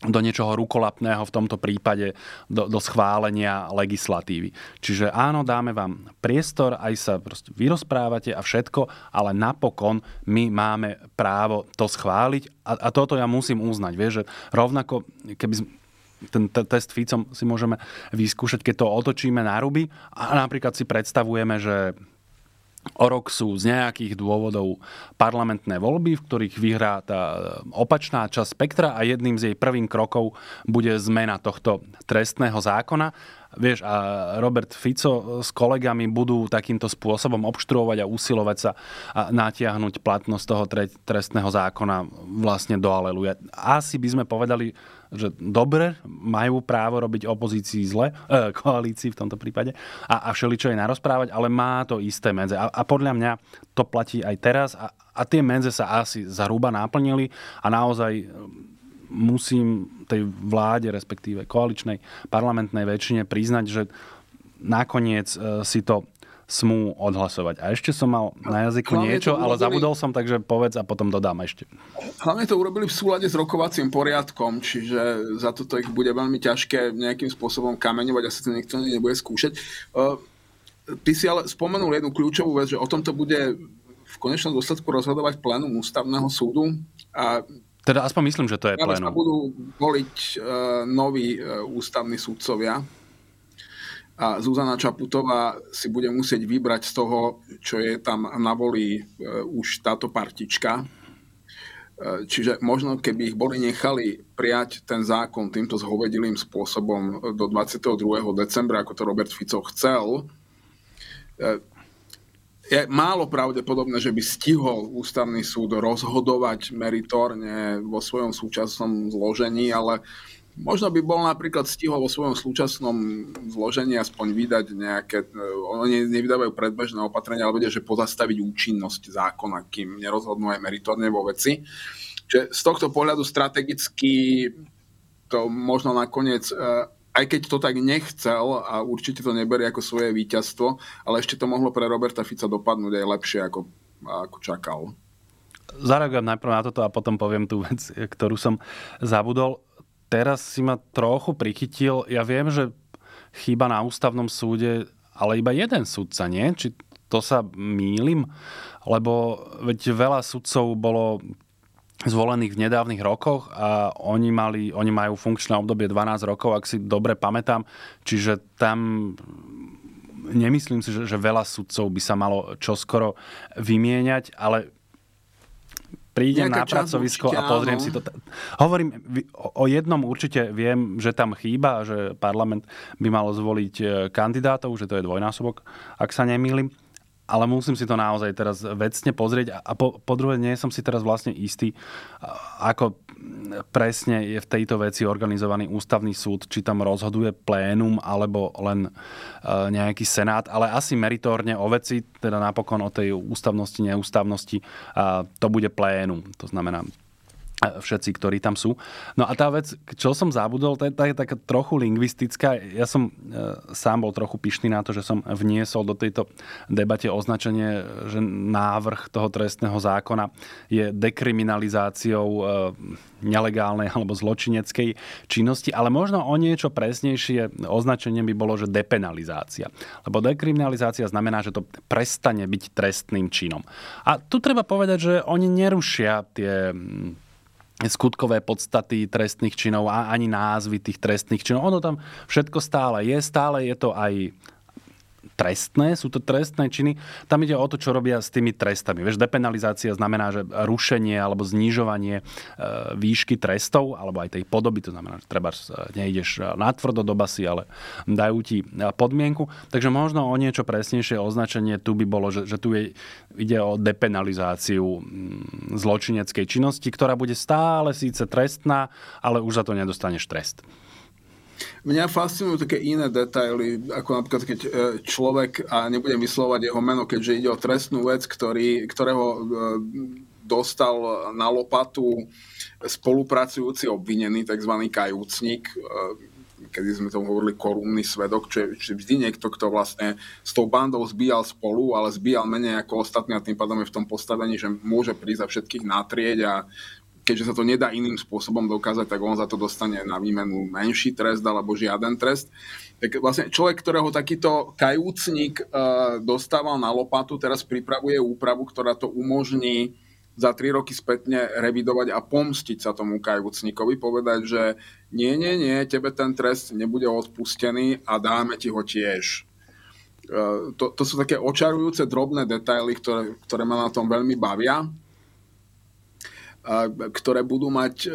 do niečoho rukolapného, v tomto prípade do schválenia legislatívy. Čiže áno, dáme vám priestor, aj sa proste vyrozprávate a všetko, ale napokon my máme právo to schváliť a toto ja musím uznať. Vieš, že rovnako, keby ten test Ficom si môžeme vyskúšať, keď to otočíme na ruby a napríklad si predstavujeme, že o rok sú z nejakých dôvodov parlamentné voľby, v ktorých vyhrá tá opačná časť spektra a jedným z jej prvým krokov bude zmena tohto trestného zákona. Vieš, a Robert Fico s kolegami budú takýmto spôsobom obštruovať a usilovať sa a natiahnuť platnosť toho trestného zákona vlastne do aleluja. Asi by sme povedali, že dobre, majú právo robiť opozícii zle, koalícii v tomto prípade, a všeličo je narozprávať, ale má to isté medze. A podľa mňa to platí aj teraz a tie medze sa asi zhruba náplnili a naozaj musím tej vláde, respektíve koaličnej parlamentnej väčšine priznať, že nakoniec si to smú odhlasovať. A ešte som mal na jazyku niečo, ale zabudol som, takže povedz a potom dodám ešte. Hlavne to urobili v súlade s rokovacím poriadkom, čiže za toto ich bude veľmi ťažké nejakým spôsobom kameňovať, asi to nikto nebude skúšať. Ty si ale spomenul jednu kľúčovú vec, že o tomto bude v konečnom dôsledku rozhodovať plénum Ústavného súdu a teda aspoň myslím, že to je plénum. Sa budú voliť noví ústavní sudcovia a Zuzana Čaputová si bude musieť vybrať z toho, čo je tam na volí už táto partička. Čiže možno, keby ich boli nechali prijať ten zákon týmto zhovedilým spôsobom do 22. decembra, ako to Robert Fico chcel, je málo pravdepodobné, že by stihol Ústavný súd rozhodovať meritorne vo svojom súčasnom zložení, ale možno by bol napríklad stihol vo svojom súčasnom zložení aspoň vydať nejaké, oni nevydávajú predbežné opatrenia, ale vedia, že pozastaviť účinnosť zákona, kým nerozhodnú aj meritorne vo veci. Čiže z tohto pohľadu strategicky to možno nakoniec, aj keď to tak nechcel a určite to neberie ako svoje víťazstvo, ale ešte to mohlo pre Roberta Fica dopadnúť aj lepšie, ako čakal. Zareagujem najprv na toto a potom poviem tú vec, ktorú som zabudol. Teraz si ma trochu prichytil. Ja viem, že chýba na Ústavnom súde, ale iba jeden sudca, nie? Či To sa mýlim? Lebo veď veľa sudcov bolo zvolených v nedávnych rokoch a oni majú funkčné obdobie 12 rokov, ak si dobre pamätám. Čiže tam nemyslím si, že veľa sudcov by sa malo čoskoro vymieňať, ale prídem na pracovisko a pozriem si to. Hovorím, o jednom určite viem, že tam chýba, že parlament by mal zvoliť kandidátov, že to je dvojnásobok, ak sa nemýlim. Ale musím si to naozaj teraz vecne pozrieť a po druhé, nie som si teraz vlastne istý, ako presne je v tejto veci organizovaný ústavný súd, či tam rozhoduje plénum alebo len nejaký senát, ale asi meritorne o veci, teda napokon o tej ústavnosti, neústavnosti, to bude plénum, to znamená všetci, ktorí tam sú. No a tá vec, čo som zabudol, to je taká trochu lingvistická. Ja som sám bol trochu pyšný na to, že som vniesol do tejto debate označenie, že návrh toho trestného zákona je dekriminalizáciou nelegálnej alebo zločineckej činnosti, ale možno o niečo presnejšie označenie by bolo, že depenalizácia. Lebo dekriminalizácia znamená, že to prestane byť trestným činom. A tu treba povedať, že oni nerušia tie skutkové podstaty trestných činov a ani názvy tých trestných činov. Ono tam všetko stále je to aj trestné, sú to trestné činy. Tam ide o to, čo robia s tými trestami. Vieš, depenalizácia znamená, že rušenie alebo znižovanie výšky trestov, alebo aj tej podoby, to znamená, že treba nejdeš natvrdo do basy, ale dajú ti podmienku. Takže možno o niečo presnejšie označenie tu by bolo, že tu ide o depenalizáciu zločineckej činnosti, ktorá bude stále síce trestná, ale už za to nedostaneš trest. Mňa fascinujú také iné detaily, ako napríklad, keď človek, a nebudem vyslovať jeho meno, keďže ide o trestnú vec, ktorého dostal na lopatu spolupracujúci obvinený, tzv. Kajúcnik, kedy sme tomu hovorili korunný svedok, čiže vždy niekto, kto vlastne s tou bandou zbíjal spolu, ale zbíjal menej ako ostatní a tým pádom je v tom postavení, že môže prísť a všetkých natrieť a keďže sa to nedá iným spôsobom dokázať, tak on za to dostane na výmenu menší trest alebo žiaden trest. Tak vlastne človek, ktorého takýto kajúcnik dostával na lopatu, teraz pripravuje úpravu, ktorá to umožní za 3 roky spätne revidovať a pomstiť sa tomu kajúcnikovi, povedať, že nie, tebe ten trest nebude odpustený a dáme ti ho tiež. To sú také očarujúce drobné detaily, ktoré ma na tom veľmi bavia, ktoré budú mať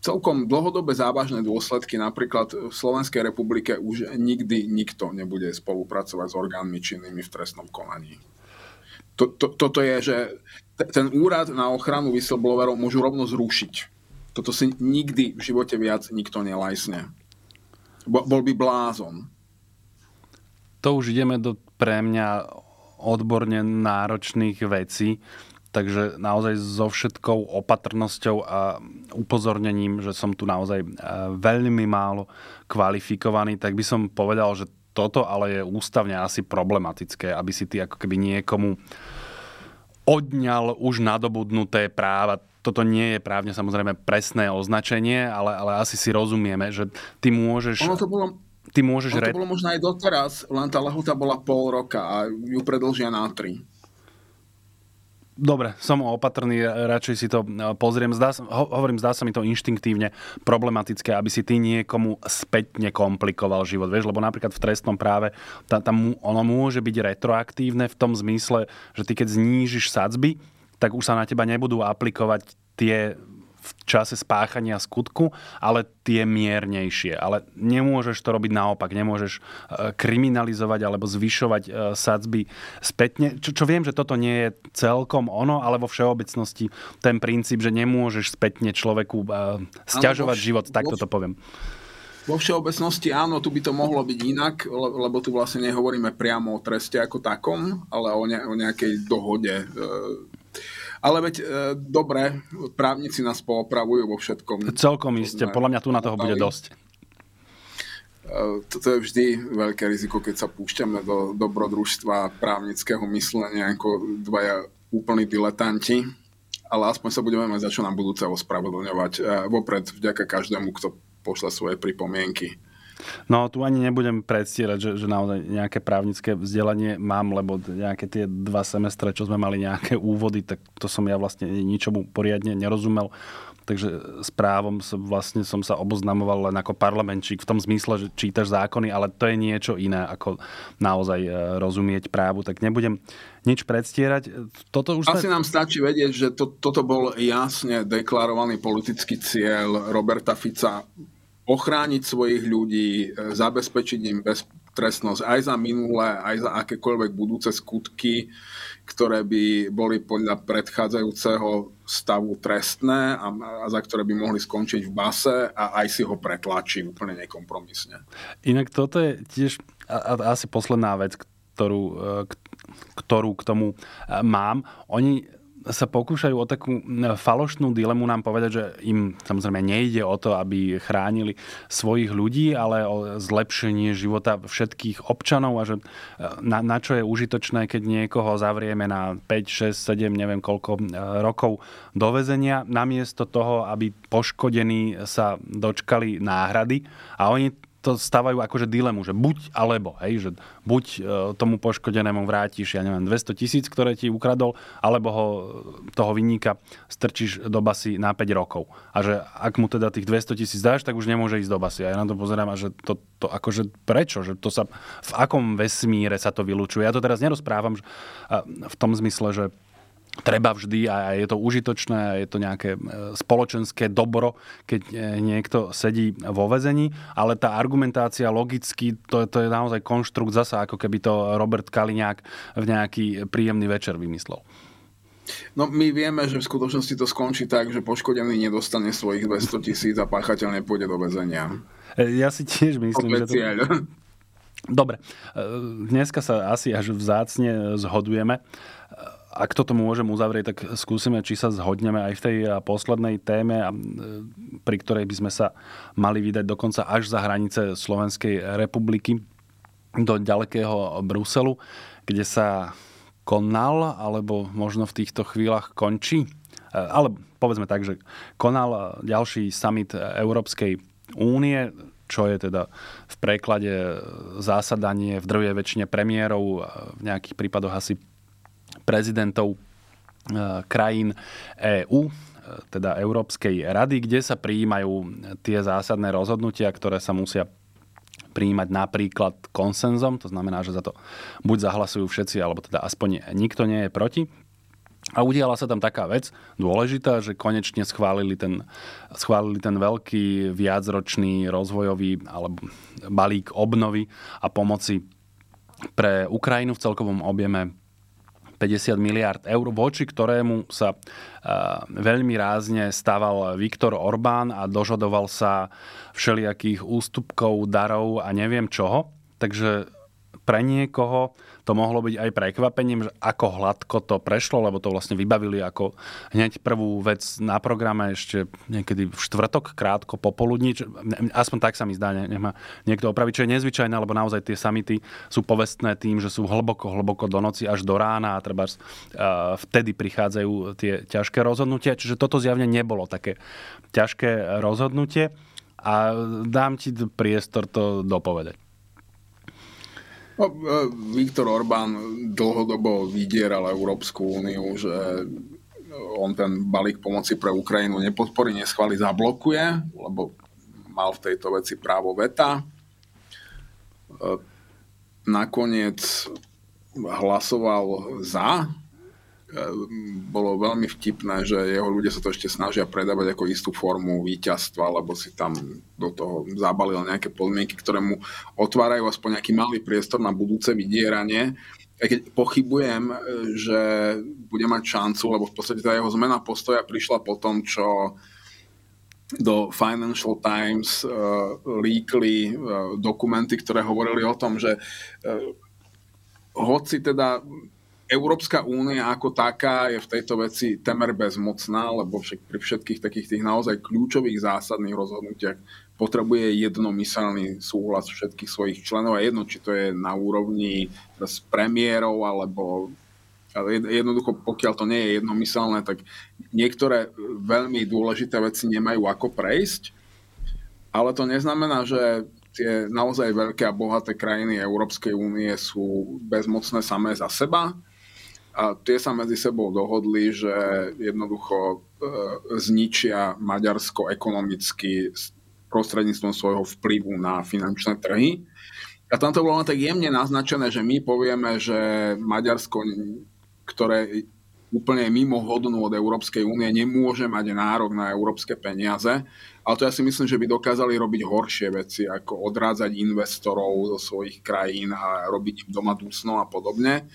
celkom dlhodobé závažné dôsledky. Napríklad v Slovenskej republike už nikdy nikto nebude spolupracovať s orgánmi činnými v trestnom konaní. Toto je, že ten úrad na ochranu whistleblowerov môžu rovno zrušiť. Toto si nikdy v živote viac nikto nelajsne. Bol by blázon. To už ideme do pre mňa odborne náročných vecí. Takže naozaj so všetkou opatrnosťou a upozornením, že som tu naozaj veľmi málo kvalifikovaný, tak by som povedal, že toto ale je ústavne asi problematické, aby si ty ako keby niekomu odňal už nadobudnuté práva. Toto nie je právne samozrejme presné označenie, ale asi si rozumieme, že ty môžeš... To bolo možno aj doteraz, len tá lehota bola 0,5 roka a ju predĺžia na 3. Dobre, som opatrný, radšej si to pozriem. Zdá sa mi to inštinktívne problematické, aby si ty niekomu spätne komplikoval život. Vieš, lebo napríklad v trestnom práve ono môže byť retroaktívne v tom zmysle, že ty keď znížiš sadzby, tak už sa na teba nebudú aplikovať tie v čase spáchania skutku, ale tie miernejšie. Ale nemôžeš to robiť naopak, nemôžeš kriminalizovať alebo zvyšovať sadzby spätne. Čo viem, že toto nie je celkom ono, ale vo všeobecnosti ten princíp, že nemôžeš spätne človeku sťažovať život, tak toto poviem. Vo všeobecnosti áno, tu by to mohlo byť inak, lebo tu vlastne nehovoríme priamo o treste ako takom, ale o nejakej dohode. Ale veď dobre, právnici nás poopravujú vo všetkom. Celkom iste, podľa mňa tu na toho bude dosť. Toto je vždy veľké riziko, keď sa púšťame do dobrodružstva právnického myslenia ako dvaja úplní diletanti, ale aspoň sa budeme mať za čo na budúce ospravedlňovať. Vopred vďaka každému, kto pošla svoje pripomienky. No tu ani nebudem predstierať, že naozaj nejaké právnické vzdelanie mám, lebo nejaké tie 2 semestre, čo sme mali nejaké úvody, tak to som ja vlastne ničomu poriadne nerozumel. Takže s právom vlastne som sa oboznamoval len ako parlamentčík, v tom zmysle, že čítaš zákony, ale to je niečo iné, ako naozaj rozumieť právu. Tak nebudem nič predstierať. Toto už asi nám stačí vedieť, že toto bol jasne deklarovaný politický cieľ Roberta Fica. Ochrániť svojich ľudí, zabezpečiť im beztrestnosť aj za minulé, aj za akékoľvek budúce skutky, ktoré by boli podľa predchádzajúceho stavu trestné a za ktoré by mohli skončiť v base, a aj si ho pretlačí úplne nekompromisne. Inak toto je tiež asi posledná vec, ktorú k tomu mám. Oni sa pokúšajú o takú falošnú dilemu nám povedať, že im samozrejme nejde o to, aby chránili svojich ľudí, ale o zlepšenie života všetkých občanov, a že na čo je užitočné, keď niekoho zavrieme na 5, 6, 7, neviem koľko rokov do väzenia, namiesto toho, aby poškodení sa dočkali náhrady. A oni to stávajú akože dilemu, že buď alebo, hej, že buď tomu poškodenému vrátiš, ja neviem, 200 000, ktoré ti ukradol, alebo toho vinníka strčíš do basy na 5 rokov. A že ak mu teda tých 200 000 dáš, tak už nemôže ísť do basy. A ja na to pozerám, a že to akože prečo? Že to sa, v akom vesmíre sa to vylučuje? Ja to teraz nerozprávam v tom zmysle, že treba vždy, a je to užitočné, a je to nejaké spoločenské dobro, keď niekto sedí vo väzení, ale tá argumentácia logicky, to je naozaj konštrukt zase, ako keby to Robert Kaliňák v nejaký príjemný večer vymyslel. No my vieme, že v skutočnosti to skončí tak, že poškodený nedostane svojich 200 000 a páchateľ nepôjde do väzenia. Ja si tiež myslím, že to... Dobre, dneska sa asi až vzácne zhodujeme. Ak toto môžem uzavrieť, tak skúsime, či sa zhodneme aj v tej poslednej téme, pri ktorej by sme sa mali vydať dokonca až za hranice Slovenskej republiky do ďalekého Bruselu, kde sa konal, alebo možno v týchto chvíľach končí, ale povedzme tak, že konal ďalší summit Európskej únie, čo je teda v preklade zásadanie v drvej väčšine premiérov, v nejakých prípadoch asi prezidentov krajín EÚ, teda Európskej rady, kde sa prijímajú tie zásadné rozhodnutia, ktoré sa musia prijímať napríklad konsenzom, to znamená, že za to buď zahlasujú všetci, alebo teda aspoň nikto nie je proti. A udiala sa tam taká vec dôležitá, že konečne schválili ten veľký viacročný rozvojový alebo balík obnovy a pomoci pre Ukrajinu v celkovom objeme 50 miliard eur, voči ktorému sa veľmi rázne staval Viktor Orbán a dožadoval sa všelijakých ústupkov, darov a neviem čoho. Takže pre niekoho to mohlo byť aj prekvapením, že ako hladko to prešlo, lebo to vlastne vybavili ako hneď prvú vec na programe ešte niekedy v štvrtok, krátko popoludní. Aspoň tak sa mi zdá, nech ma niekto opraviť, čo je nezvyčajné, lebo naozaj tie samity sú povestné tým, že sú hlboko do noci až do rána a trebárs vtedy prichádzajú tie ťažké rozhodnutia. Čiže toto zjavne nebolo také ťažké rozhodnutie a dám ti priestor to dopovedať. No, Viktor Orbán dlhodobo vydieral Európsku úniu, že on ten balík pomoci pre Ukrajinu nepodporí, neschváli, zablokuje, lebo mal v tejto veci právo veta. Nakoniec hlasoval za. Bolo veľmi vtipné, že jeho ľudia sa to ešte snažia predávať ako istú formu víťazstva, lebo si tam do toho zabalil nejaké podmienky, ktoré mu otvárajú aspoň nejaký malý priestor na budúce vydieranie. Aj keď pochybujem, že bude mať šancu, lebo v podstate tá jeho zmena postoja prišla po tom, čo do Financial Times líkli dokumenty, ktoré hovorili o tom, že hoci teda Európska únia ako taká je v tejto veci temer bezmocná, lebo pri všetkých takých tých naozaj kľúčových zásadných rozhodnutiach potrebuje jednomyselný súhlas všetkých svojich členov, a jedno, či to je na úrovni s premiérov, alebo jednoducho, pokiaľ to nie je jednomyselné, tak niektoré veľmi dôležité veci nemajú ako prejsť, ale to neznamená, že tie naozaj veľké a bohaté krajiny Európskej únie sú bezmocné samé za seba. A tie sa medzi sebou dohodli, že jednoducho zničia Maďarsko ekonomicky prostredníctvom svojho vplyvu na finančné trhy. A tam to bolo tak jemne naznačené, že my povieme, že Maďarsko, ktoré úplne mimo hodnú od Európskej únie, nemôže mať nárok na európske peniaze. Ale to ja si myslím, že by dokázali robiť horšie veci, ako odrádzať investorov zo svojich krajín a robiť im doma dusno a podobne.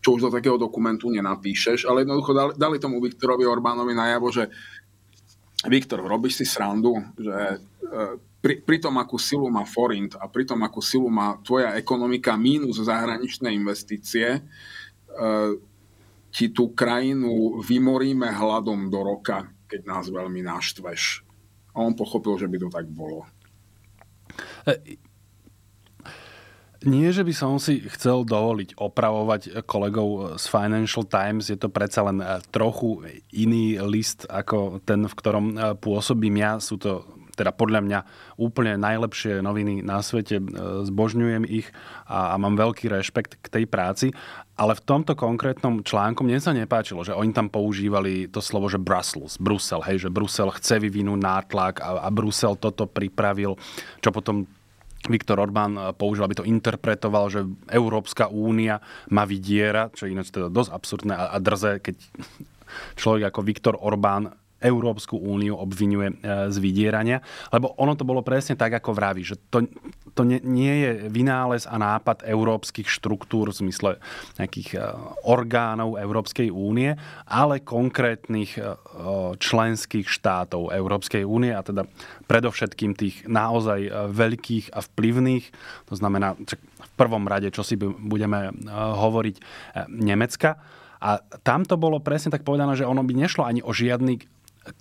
Čo už do takého dokumentu nenapíšeš. Ale jednoducho dali tomu Viktorovi Orbánovi najavo, že Viktor, robíš si srandu, že pri tom, akú silu má forint a pri tom, akú silu má tvoja ekonomika mínus zahraničné investície, ti tú krajinu vymoríme hladom do roka, keď nás veľmi naštveš. A on pochopil, že by to tak bolo. Nie, že by som si chcel dovoliť opravovať kolegov z Financial Times, je to predsa len trochu iný list ako ten, v ktorom pôsobím ja. Sú to teda podľa mňa úplne najlepšie noviny na svete, zbožňujem ich a mám veľký rešpekt k tej práci. Ale v tomto konkrétnom článku mne sa nepáčilo, že oni tam používali to slovo, že Brusel, hej, že Brusel chce vyvinúť nátlak a Brusel toto pripravil, čo potom Viktor Orbán použil, aby to interpretoval, že Európska únia má vydiera, čo ináč teda dosť absurdné a drze, keď človek ako Viktor Orbán Európsku úniu obvinuje z vydierania. Lebo ono to bolo presne tak, ako vraví, že to nie je vynález a nápad európskych štruktúr v zmysle nejakých orgánov Európskej únie, ale konkrétnych členských štátov Európskej únie a teda predovšetkým tých naozaj veľkých a vplyvných, to znamená v prvom rade, čo si budeme hovoriť, Nemecka. A tam to bolo presne tak povedané, že ono by nešlo ani o žiadny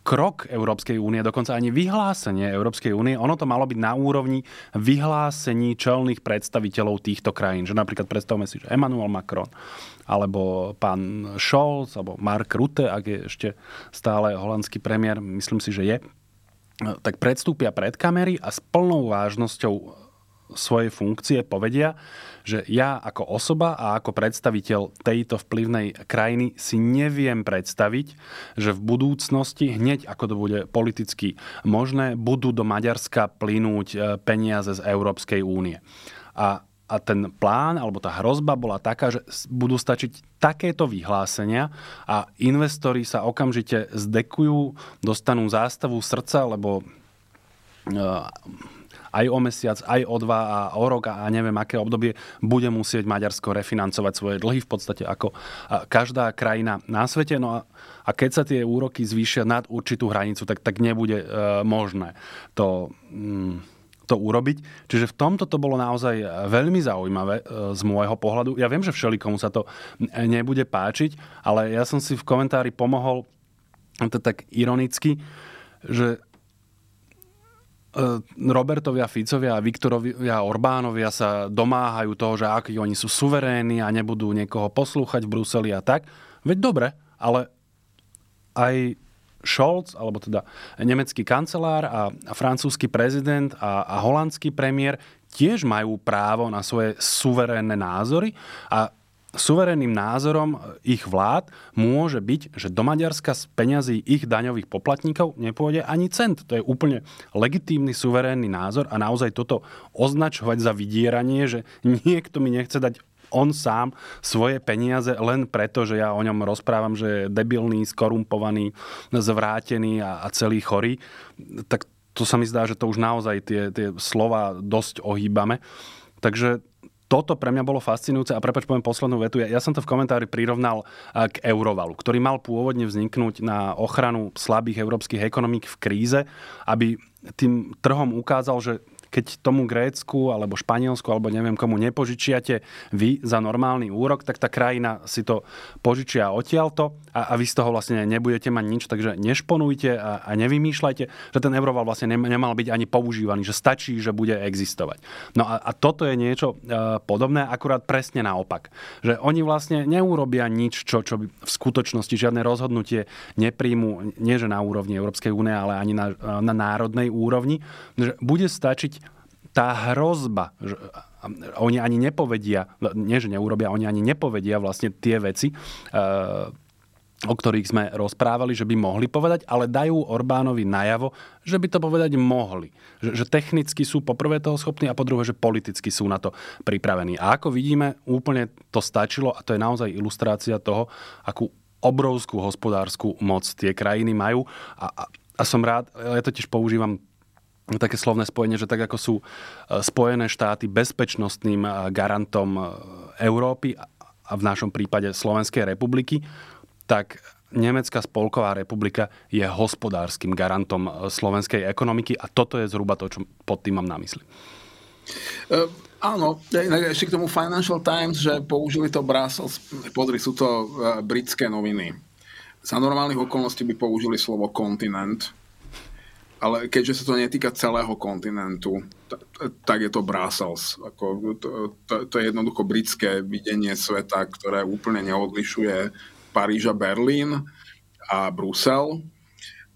krok Európskej únie, dokonca ani vyhlásenie Európskej únie, ono to malo byť na úrovni vyhlásení čelných predstaviteľov týchto krajín. Že napríklad predstavme si, že Emmanuel Macron, alebo pán Scholz, alebo Mark Rutte, ak je ešte stále holandský premiér, myslím si, že je, tak predstúpia pred kamery a s plnou vážnosťou svoje funkcie povedia, že ja ako osoba a ako predstaviteľ tejto vplyvnej krajiny si neviem predstaviť, že v budúcnosti, hneď ako to bude politicky možné, budú do Maďarska plynúť peniaze z Európskej únie. A ten plán, alebo tá hrozba bola taká, že budú stačiť takéto vyhlásenia a investori sa okamžite zdekujú, dostanú zástavu srdca, lebo aj o mesiac, aj o 2 a o rok a neviem aké obdobie bude musieť Maďarsko refinancovať svoje dlhy v podstate ako každá krajina na svete. No a keď sa tie úroky zvýšia nad určitú hranicu, tak nebude možné to urobiť. Čiže v tomto to bolo naozaj veľmi zaujímavé z môjho pohľadu. Ja viem, že všelikomu sa to nebude páčiť, ale ja som si v komentári pomohol to tak ironicky, že Robertovia, Ficovia a Viktorovia Orbánovia sa domáhajú toho, že akí oni sú suverénni a nebudú niekoho poslúchať v Bruseli a tak. Veď dobre, ale aj Scholz, alebo teda nemecký kancelár a francúzsky prezident a holandský premiér tiež majú právo na svoje suverénne názory a suverenným názorom ich vlád môže byť, že do Maďarska z peňazí ich daňových poplatníkov nepôjde ani cent. To je úplne legitímny, suverénny názor a naozaj toto označovať za vydieranie, že niekto mi nechce dať on sám svoje peniaze len preto, že ja o ňom rozprávam, že je debilný, skorumpovaný, zvrátený a celý chorý. Tak to sa mi zdá, že to už naozaj tie slova dosť ohýbame. Takže toto pre mňa bolo fascinujúce a prepáč, poviem poslednú vetu. Ja som to v komentári prirovnal k eurovalu, ktorý mal pôvodne vzniknúť na ochranu slabých európskych ekonomík v kríze, aby tým trhom ukázal, že keď tomu Grécku alebo Španielsku alebo neviem komu nepožičiate vy za normálny úrok, tak tá krajina si to požičia odtiaľto a vy z toho vlastne nebudete mať nič, takže nešponujte a nevymýšľajte, že ten euroval vlastne nemal byť ani používaný, že stačí, že bude existovať. No a toto je niečo podobné, akurát presne naopak. Že oni vlastne neurobia nič, čo by v skutočnosti žiadne rozhodnutie nepríjmu, nie že na úrovni Európskej únie, ale ani na národnej úrovni, že bude stačiť tá hrozba, že oni ani nepovedia, nie že neurobia, oni ani nepovedia vlastne tie veci, o ktorých sme rozprávali, že by mohli povedať, ale dajú Orbánovi najavo, že by to povedať mohli. Že technicky sú poprvé toho schopní a podruhé, že politicky sú na to pripravení. A ako vidíme, úplne to stačilo a to je naozaj ilustrácia toho, akú obrovskú hospodárskú moc tie krajiny majú. A som rád, ja to tiež používam také slovné spojenie, že tak ako sú Spojené štáty bezpečnostným garantom Európy a v našom prípade Slovenskej republiky, tak Nemecká spolková republika je hospodárskym garantom slovenskej ekonomiky a toto je zhruba to, čo pod tým mám na mysli. Áno, ešte k tomu Financial Times, že použili to Brussels, podri, sú to britské noviny. Za normálnych okolností by použili slovo kontinent, ale keďže sa to netýka celého kontinentu, tak je to Brussels. To je jednoducho britské videnie sveta, ktoré úplne neodlišuje Paríž a Berlín a Brusel.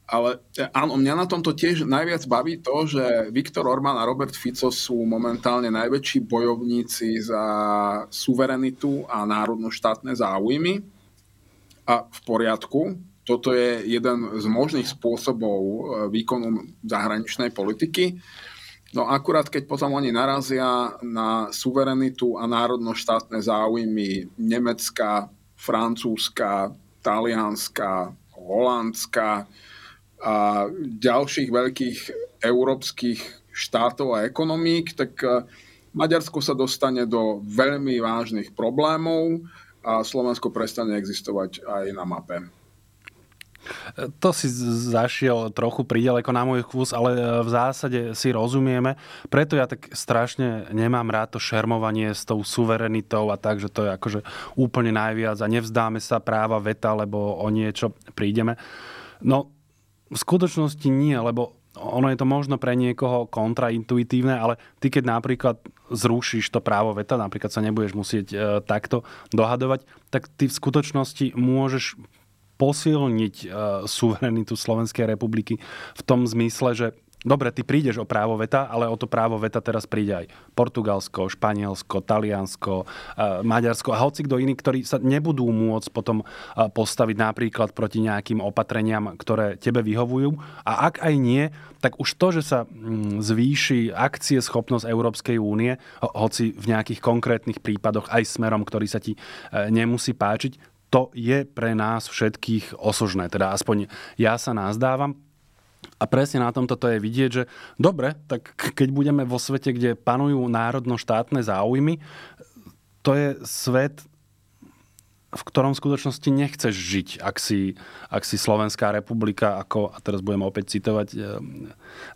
Ale áno, mňa na tomto tiež najviac baví to, že Viktor Orbán a Robert Fico sú momentálne najväčší bojovníci za suverenitu a národno štátne záujmy. A v poriadku, toto je jeden z možných spôsobov výkonu zahraničnej politiky. No akurát, keď potom oni narazia na suverenitu a národno štátne záujmy Nemecka, Francúzska, Talianska, Holandska a ďalších veľkých európskych štátov a ekonomík, tak Maďarsko sa dostane do veľmi vážnych problémov a Slovensko prestane existovať aj na mape. To si zašiel trochu priďaleko na môj vkus, ale v zásade si rozumieme. Preto ja tak strašne nemám rád to šermovanie s tou suverenitou a tak, že to je akože úplne najviac a nevzdáme sa práva veta, lebo o niečo prídeme. No, v skutočnosti nie, lebo ono je to možno pre niekoho kontraintuitívne, ale ty keď napríklad zrušíš to právo veta, napríklad sa nebudeš musieť takto dohadovať, tak ty v skutočnosti môžeš posilniť suverenitu Slovenskej republiky v tom zmysle, že dobre, ty prídeš o právo veta, ale o to právo veta teraz príde aj Portugalsko, Španielsko, Taliansko, Maďarsko a hocikto iný, ktorí sa nebudú môcť potom postaviť napríklad proti nejakým opatreniam, ktoré tebe vyhovujú. A ak aj nie, tak už to, že sa zvýši akcieschopnosť Európskej únie, hoci v nejakých konkrétnych prípadoch aj smerom, ktorý sa ti nemusí páčiť, to je pre nás všetkých osožné. Teda aspoň ja sa nazdávam. A presne na tomto to je vidieť, že dobre, tak keď budeme vo svete, kde panujú národno-štátne záujmy, to je svet, v ktorom v skutočnosti nechceš žiť, ak si Slovenská republika, ako, a teraz budem opäť citovať,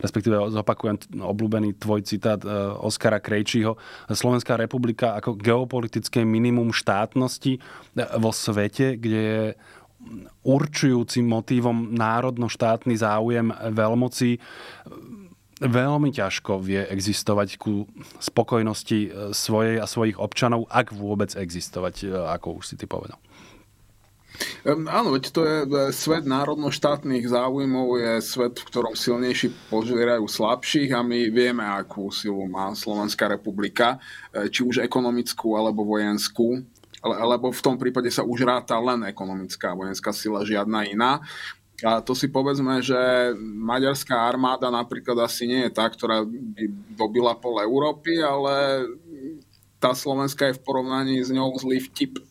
respektíve zopakujem obľúbený tvoj citát Oskara Krejčího, Slovenská republika ako geopolitické minimum štátnosti vo svete, kde je určujúcim motívom národno-štátny záujem veľmocí, veľmi ťažko vie existovať ku spokojnosti svojej a svojich občanov, ak vôbec existovať, ako už si ty povedal. Áno, veď to je svet národno-štátnych záujmov, je svet, v ktorom silnejší požierajú slabších a my vieme, akú silu má Slovenská republika, či už ekonomickú alebo vojenskú, alebo v tom prípade sa už ráta len ekonomická a vojenská sila, žiadna iná. A to si povedzme, že maďarská armáda napríklad asi nie je tá, ktorá by dobila pol Európy, ale tá slovenská je v porovnaní s ňou zlý vtip.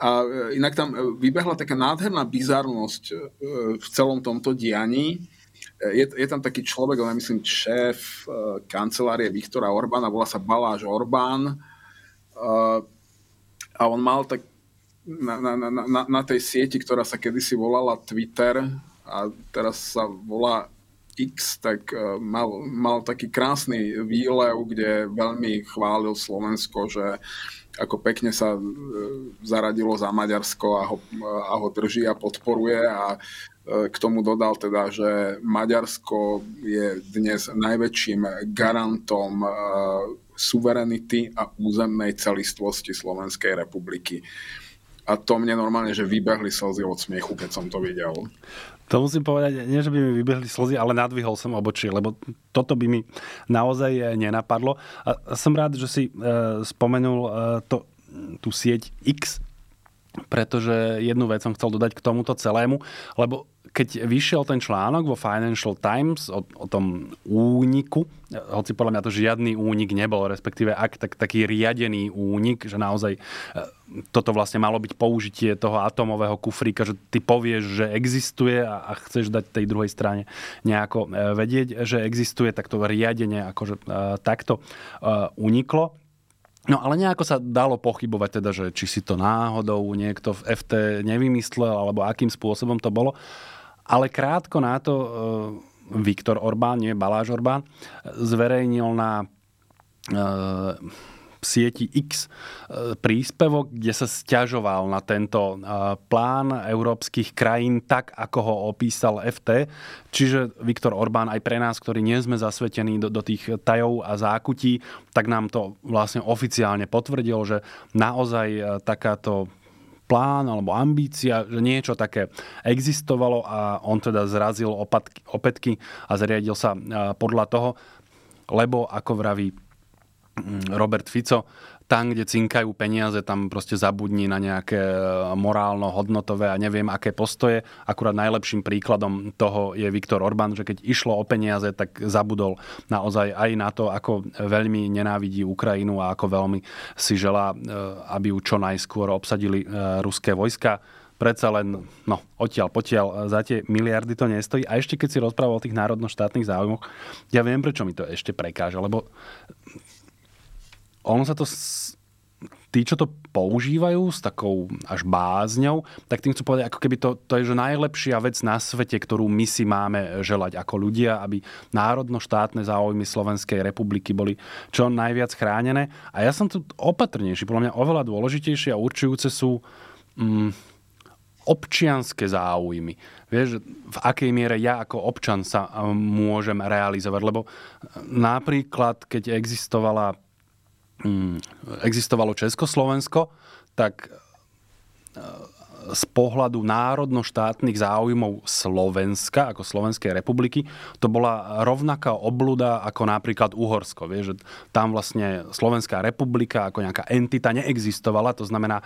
A inak tam vybehla taká nádherná bizarnosť v celom tomto dianí. Je tam taký človek, ale myslím šéf kancelárie Viktora Orbána, volá sa Balázs Orbán. A on mal tak na tej sieti, ktorá sa kedysi volala Twitter a teraz sa volá X, tak mal taký krásny výlev, kde veľmi chválil Slovensko, že ako pekne sa zaradilo za Maďarsko a ho drží a podporuje a k tomu dodal teda, že Maďarsko je dnes najväčším garantom suverenity a územnej celistvosti Slovenskej republiky. A to mne normálne, že vybehli slzy od smiechu, keď som to videl. To musím povedať, nie, že by mi vybehli slzy, ale nadvihol som obočie, lebo toto by mi naozaj nenapadlo. A som rád, že si spomenul tú sieť X, pretože jednu vec som chcel dodať k tomuto celému, lebo keď vyšiel ten článok vo Financial Times o tom úniku, hoci podľa mňa to žiadny únik nebol, respektíve ak tak, taký riadený únik, že naozaj toto vlastne malo byť použitie toho atomového kufríka, že ty povieš, že existuje a chceš dať tej druhej strane nejako vedieť, že existuje, tak to riadenie akože takto uniklo. No ale nejako sa dalo pochybovať teda, že či si to náhodou niekto v FT nevymyslel, alebo akým spôsobom to bolo. Ale krátko na to Viktor Orbán, nie Balázs Orbán, zverejnil na sieti X príspevok, kde sa sťažoval na tento plán európskych krajín tak, ako ho opísal FT. Čiže Viktor Orbán aj pre nás, ktorí nie sme zasvetení do tých tajov a zákutí, tak nám to vlastne oficiálne potvrdil, že naozaj takáto plán alebo ambícia, že niečo také existovalo a on teda zrazil opätky a zriadil sa podľa toho, lebo ako vraví Robert Fico, tam, kde cinkajú peniaze, tam proste zabudni na nejaké morálno-hodnotové a neviem aké postoje. Akurát najlepším príkladom toho je Viktor Orbán, že keď išlo o peniaze, tak zabudol naozaj aj na to, ako veľmi nenávidí Ukrajinu a ako veľmi si želá, aby ju čo najskôr obsadili ruské vojska. Predsa len, odtiaľ potiaľ, za tie miliardy to nestojí. A ešte keď si rozprával o tých národno-štátnych záujmoch, ja viem, prečo mi to ešte prekáže, lebo ono sa to, tí, čo to používajú s takou až bázňou, tak tým chcú povedať, ako keby to je že najlepšia vec na svete, ktorú my si máme želať ako ľudia, aby národno-štátne záujmy Slovenskej republiky boli čo najviac chránené. A ja som tu opatrnejší, podľa mňa oveľa dôležitejšie a určujúce sú občianske záujmy. Vieš, v akej miere ja ako občan sa môžem realizovať, lebo napríklad, keď existovalo Československo, tak z pohľadu národno-štátnych záujmov Slovenska, ako Slovenskej republiky, to bola rovnaká obľuda ako napríklad Uhorsko. Vieš, že tam vlastne Slovenská republika ako nejaká entita neexistovala, to znamená,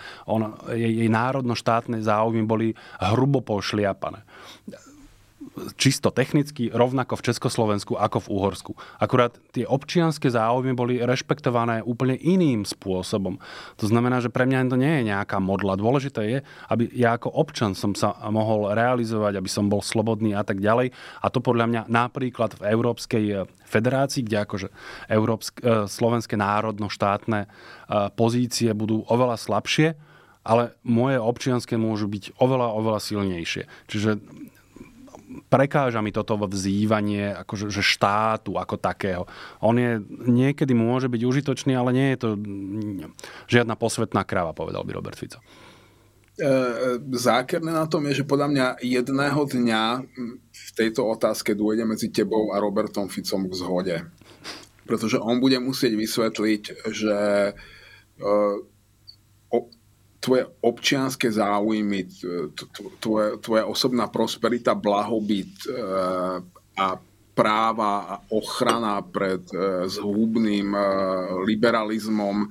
jej národno-štátne záujmy boli hrubo pošliapané. Čisto technicky rovnako v Československu ako v Uhorsku. Akurát tie občianske záujmy boli rešpektované úplne iným spôsobom. To znamená, že pre mňa to nie je nejaká modla. Dôležité je, aby ja ako občan som sa mohol realizovať, aby som bol slobodný a tak ďalej. A to podľa mňa napríklad v Európskej federácii, kde akože slovenské národno-štátne pozície budú oveľa slabšie, ale moje občianske môžu byť oveľa, oveľa silnejšie. Čiže prekáža mi toto vzývanie akože, že štátu ako takého. On je niekedy môže byť užitočný, ale nie je to žiadna posvetná kráva, povedal by Robert Fico. Zákerné na tom je, že podľa mňa jedného dňa v tejto otázke dôjde medzi tebou a Robertom Ficom k zhode. Pretože on bude musieť vysvetliť, že tvoje občianske záujmy, tvoja osobná prosperita, blahobyt a práva a ochrana pred zhubným liberalizmom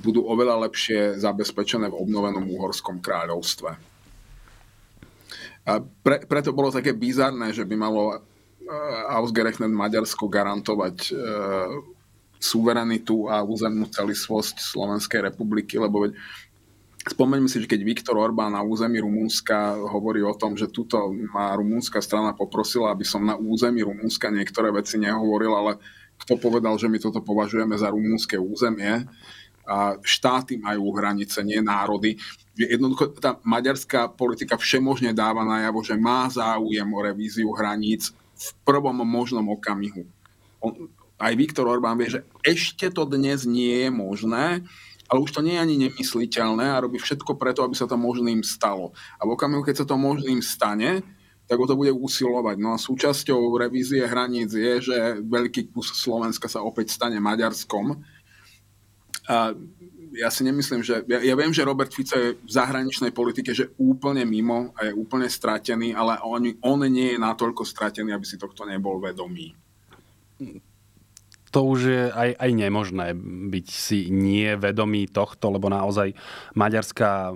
budú oveľa lepšie zabezpečené v obnovenom Uhorskom kráľovstve. Preto bolo také bizarné, že by malo ausgerechnet Maďarsko garantovať suverenitu a územnú celistvosť Slovenskej republiky, lebo spomeňme si, že keď Viktor Orbán na území Rumunska hovorí o tom, že tuto ma rumunská strana poprosila, aby som na území Rumunska niektoré veci nehovoril, ale kto povedal, že my toto považujeme za rumunské územie? A štáty majú hranice, nie národy. Jednoducho tá maďarská politika všemožne dáva najavo, že má záujem o revíziu hraníc v prvom možnom okamihu. Aj Viktor Orbán vie, že ešte to dnes nie je možné, ale už to nie je ani nemysliteľné a robí všetko preto, aby sa to možným stalo. A v okamihu, keď sa to možným stane, tak o to bude usilovať. No a súčasťou revízie hraníc je, že veľký kus Slovenska sa opäť stane Maďarskom. A ja si nemyslím, že... Ja viem, že Robert Fico je v zahraničnej politike, že úplne mimo a je úplne stratený, ale on nie je natoľko stratený, aby si tohto nebol vedomý. To už je aj nemožné byť si nevedomý tohto, lebo naozaj maďarská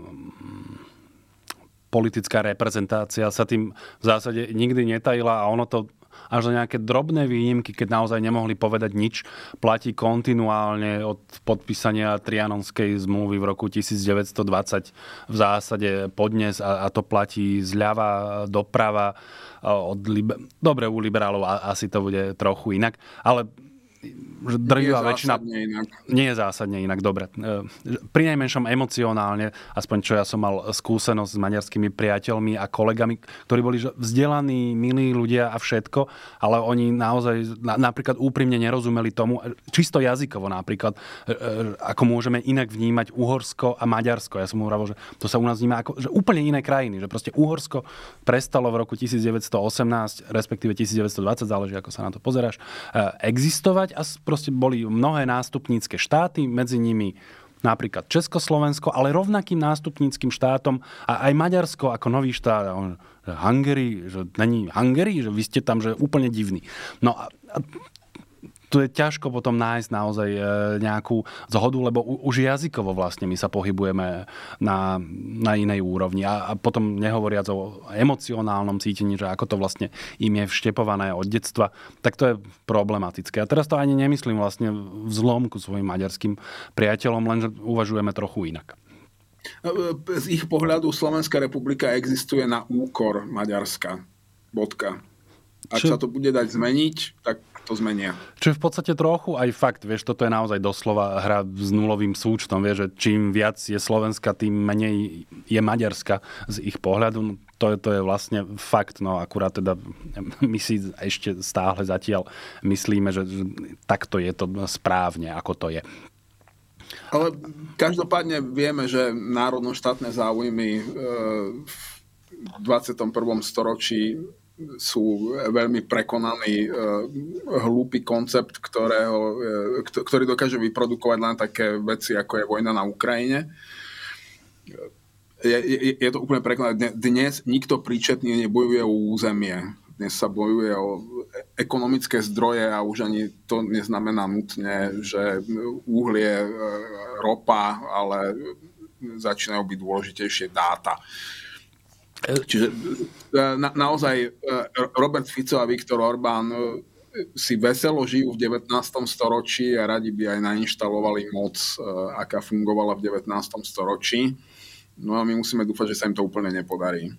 politická reprezentácia sa tým v zásade nikdy netajila a ono to až na nejaké drobné výnimky, keď naozaj nemohli povedať nič, platí kontinuálne od podpísania Trianonskej zmluvy v roku 1920 v zásade podnes a to platí zľava doprava od dobre, u liberálov asi to bude trochu inak, ale drvivá väčšina nie je zásadne inak, dobre. Pri najmenšom emocionálne, aspoň čo ja som mal skúsenosť s maďarskými priateľmi a kolegami, ktorí boli vzdelaní, milí ľudia a všetko, ale oni naozaj napríklad úprimne nerozumeli tomu, čisto jazykovo napríklad, ako môžeme inak vnímať Uhorsko a Maďarsko. Ja som hovoril, že to sa u nás vníma ako že úplne iné krajiny, že proste Uhorsko prestalo v roku 1918, respektíve 1920, záleží ako sa na to pozeráš, existovať a proste boli mnohé nástupnícke štáty, medzi nimi napríklad Československo, ale rovnakým nástupníckym štátom a aj Maďarsko ako nový štát. Hungary, že není Hungary, že vy ste tam že úplne divní. No a tu je ťažko potom nájsť naozaj nejakú zhodu, lebo už jazykovo vlastne my sa pohybujeme na inej úrovni. A potom nehovoriac o emocionálnom cítení, že ako to vlastne im je vštepované od detstva, tak to je problematické. A teraz to ani nemyslím vlastne v zlomku svojim maďarským priateľom, lenže uvažujeme trochu inak. Z ich pohľadu Slovenská republika existuje na úkor Maďarska. Bodka. Ak sa to bude dať zmeniť, tak to zmenia. Čo je v podstate trochu aj fakt, vieš, toto je naozaj doslova hra s nulovým súčtom, vieš, že čím viac je Slovenska, tým menej je Maďarska z ich pohľadu. To je vlastne fakt, no akurát teda my si ešte stále zatiaľ myslíme, že takto je to správne, ako to je. Ale každopádne vieme, že národno-štátne záujmy v 21. storočí sú veľmi prekonaný hlúpy koncept, ktorý dokáže vyprodukovať len také veci, ako je vojna na Ukrajine. Je to úplne prekonané. Dnes nikto príčetne nebojuje o územie. Dnes sa bojuje o ekonomické zdroje a už ani to neznamená nutne, že uhlie, ropa, ale začínajú byť dôležitejšie dáta. Čiže naozaj Robert Fico a Viktor Orbán si veselo žijú v 19. storočí a radi by aj nainštalovali moc, aká fungovala v 19. storočí. No a my musíme dúfať, že sa im to úplne nepodarí.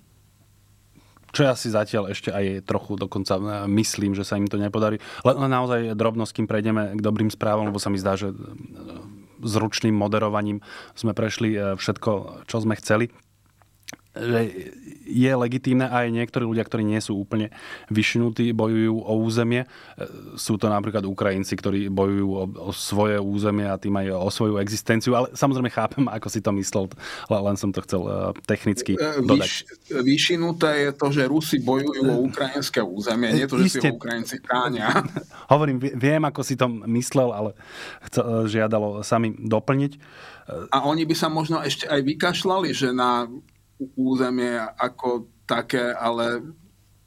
Čo ja si zatiaľ ešte aj trochu dokonca myslím, že sa im to nepodarí. Len naozaj drobnosť, kým prejdeme k dobrým správom, lebo sa mi zdá, že s ručným moderovaním sme prešli všetko, čo sme chceli. Že je legitímne aj niektorí ľudia, ktorí nie sú úplne vyšnutí, bojujú o územie. Sú to napríklad Ukrajinci, ktorí bojujú o svoje územie a tým aj o svoju existenciu. Ale samozrejme chápem, ako si to myslel, len som to chcel technicky dodať. Vyšinuté je to, že Rusi bojujú o ukrajinské územie, nie to, že si Ukrajinci chránia. Hovorím, viem, ako si to myslel, ale žiadalo sa mi doplniť. A oni by sa možno ešte aj vykašľali, že na územie ako také, ale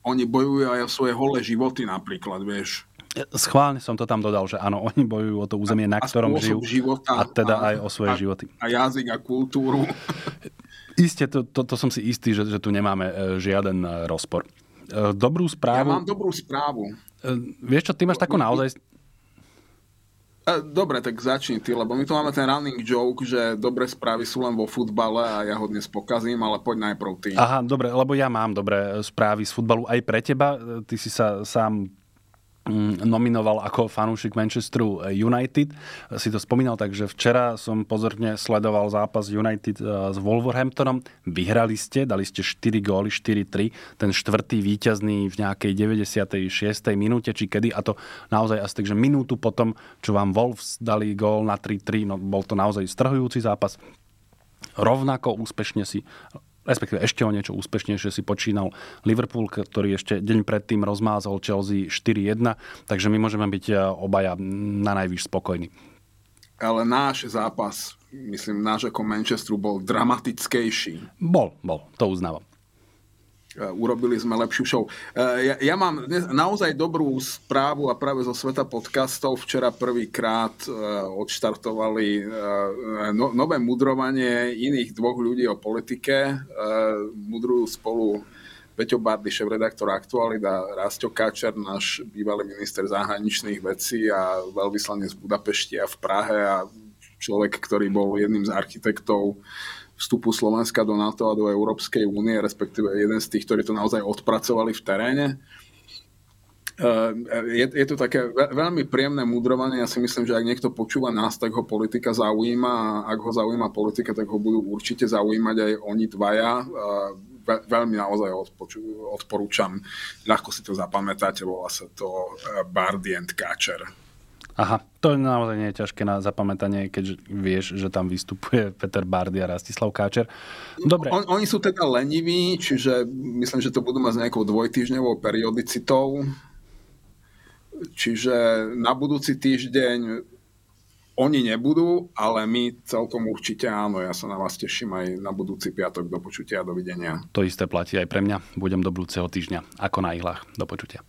oni bojujú aj o svoje holé životy napríklad, vieš. Schválne som to tam dodal, že áno, oni bojujú o to územie, na ktorom žijú života, a teda aj o svoje životy. A jazyk a kultúru. Isté, to som si istý, že tu nemáme žiaden rozpor. Dobrú správu. Ja mám dobrú správu. Vieš čo, ty máš takú naozaj... Dobre, tak začni ty, lebo my tu máme ten running joke, že dobré správy sú len vo futbale a ja ho dnes pokazím, ale poď najprv ty. Aha, dobre, lebo ja mám dobré správy z futbalu aj pre teba. Ty si sa sám nominoval ako fanúšik Manchesteru United. Si to spomínal, takže včera som pozorne sledoval zápas United s Wolverhamptonom. Vyhrali ste, dali ste 4 góly, 4-3. Ten štvrtý víťazný v nejakej 96. minúte, či kedy. A to naozaj asi takže minútu potom, čo vám Wolves dali gól na 3-3. No, bol to naozaj strhujúci zápas. Rovnako úspešne si... respektíve ešte o niečo úspešnejšie si počínal Liverpool, ktorý ešte deň predtým rozmázal Chelsea 4-1, takže my môžeme byť obaja na najvyššie spokojní. Ale náš zápas myslím, náš ako Manchesteru bol dramatickejší. Bol, to uznávam. Urobili sme lepšiu show. Ja mám naozaj dobrú správu a práve zo sveta podcastov včera prvýkrát odštartovali nové mudrovanie iných dvoch ľudí o politike. Mudrujú spolu Peťo Bardy, šéf-redaktor Aktuality, a Rasto Káčer, náš bývalý minister zahraničných vecí a veľvyslanec v Budapešti a v Prahe a človek, ktorý bol jedným z architektov vstupu Slovenska do NATO a do Európskej únie, respektíve jeden z tých, ktorí to naozaj odpracovali v teréne. Je to také veľmi príjemné mudrovanie. Ja si myslím, že ak niekto počúva nás, tak ho politika zaujíma a ak ho zaujíma politika, tak ho budú určite zaujímať aj oni dvaja. Veľmi naozaj odporúčam. Ľahko si to zapamätáte, volá sa to Bardy and Káčer. Aha, to naozaj nie je ťažké na zapamätanie, keď vieš, že tam vystupuje Peter Bardy a Rastislav Káčer. Dobre. Oni sú teda leniví, čiže myslím, že to budú mať s nejakou dvojtýždňovou periodicitou. Čiže na budúci týždeň oni nebudú, ale my celkom určite áno. Ja sa na vás teším aj na budúci piatok. Do počutia a dovidenia. To isté platí aj pre mňa. Budem do budúceho týždňa ako na ihlách. Do počutia.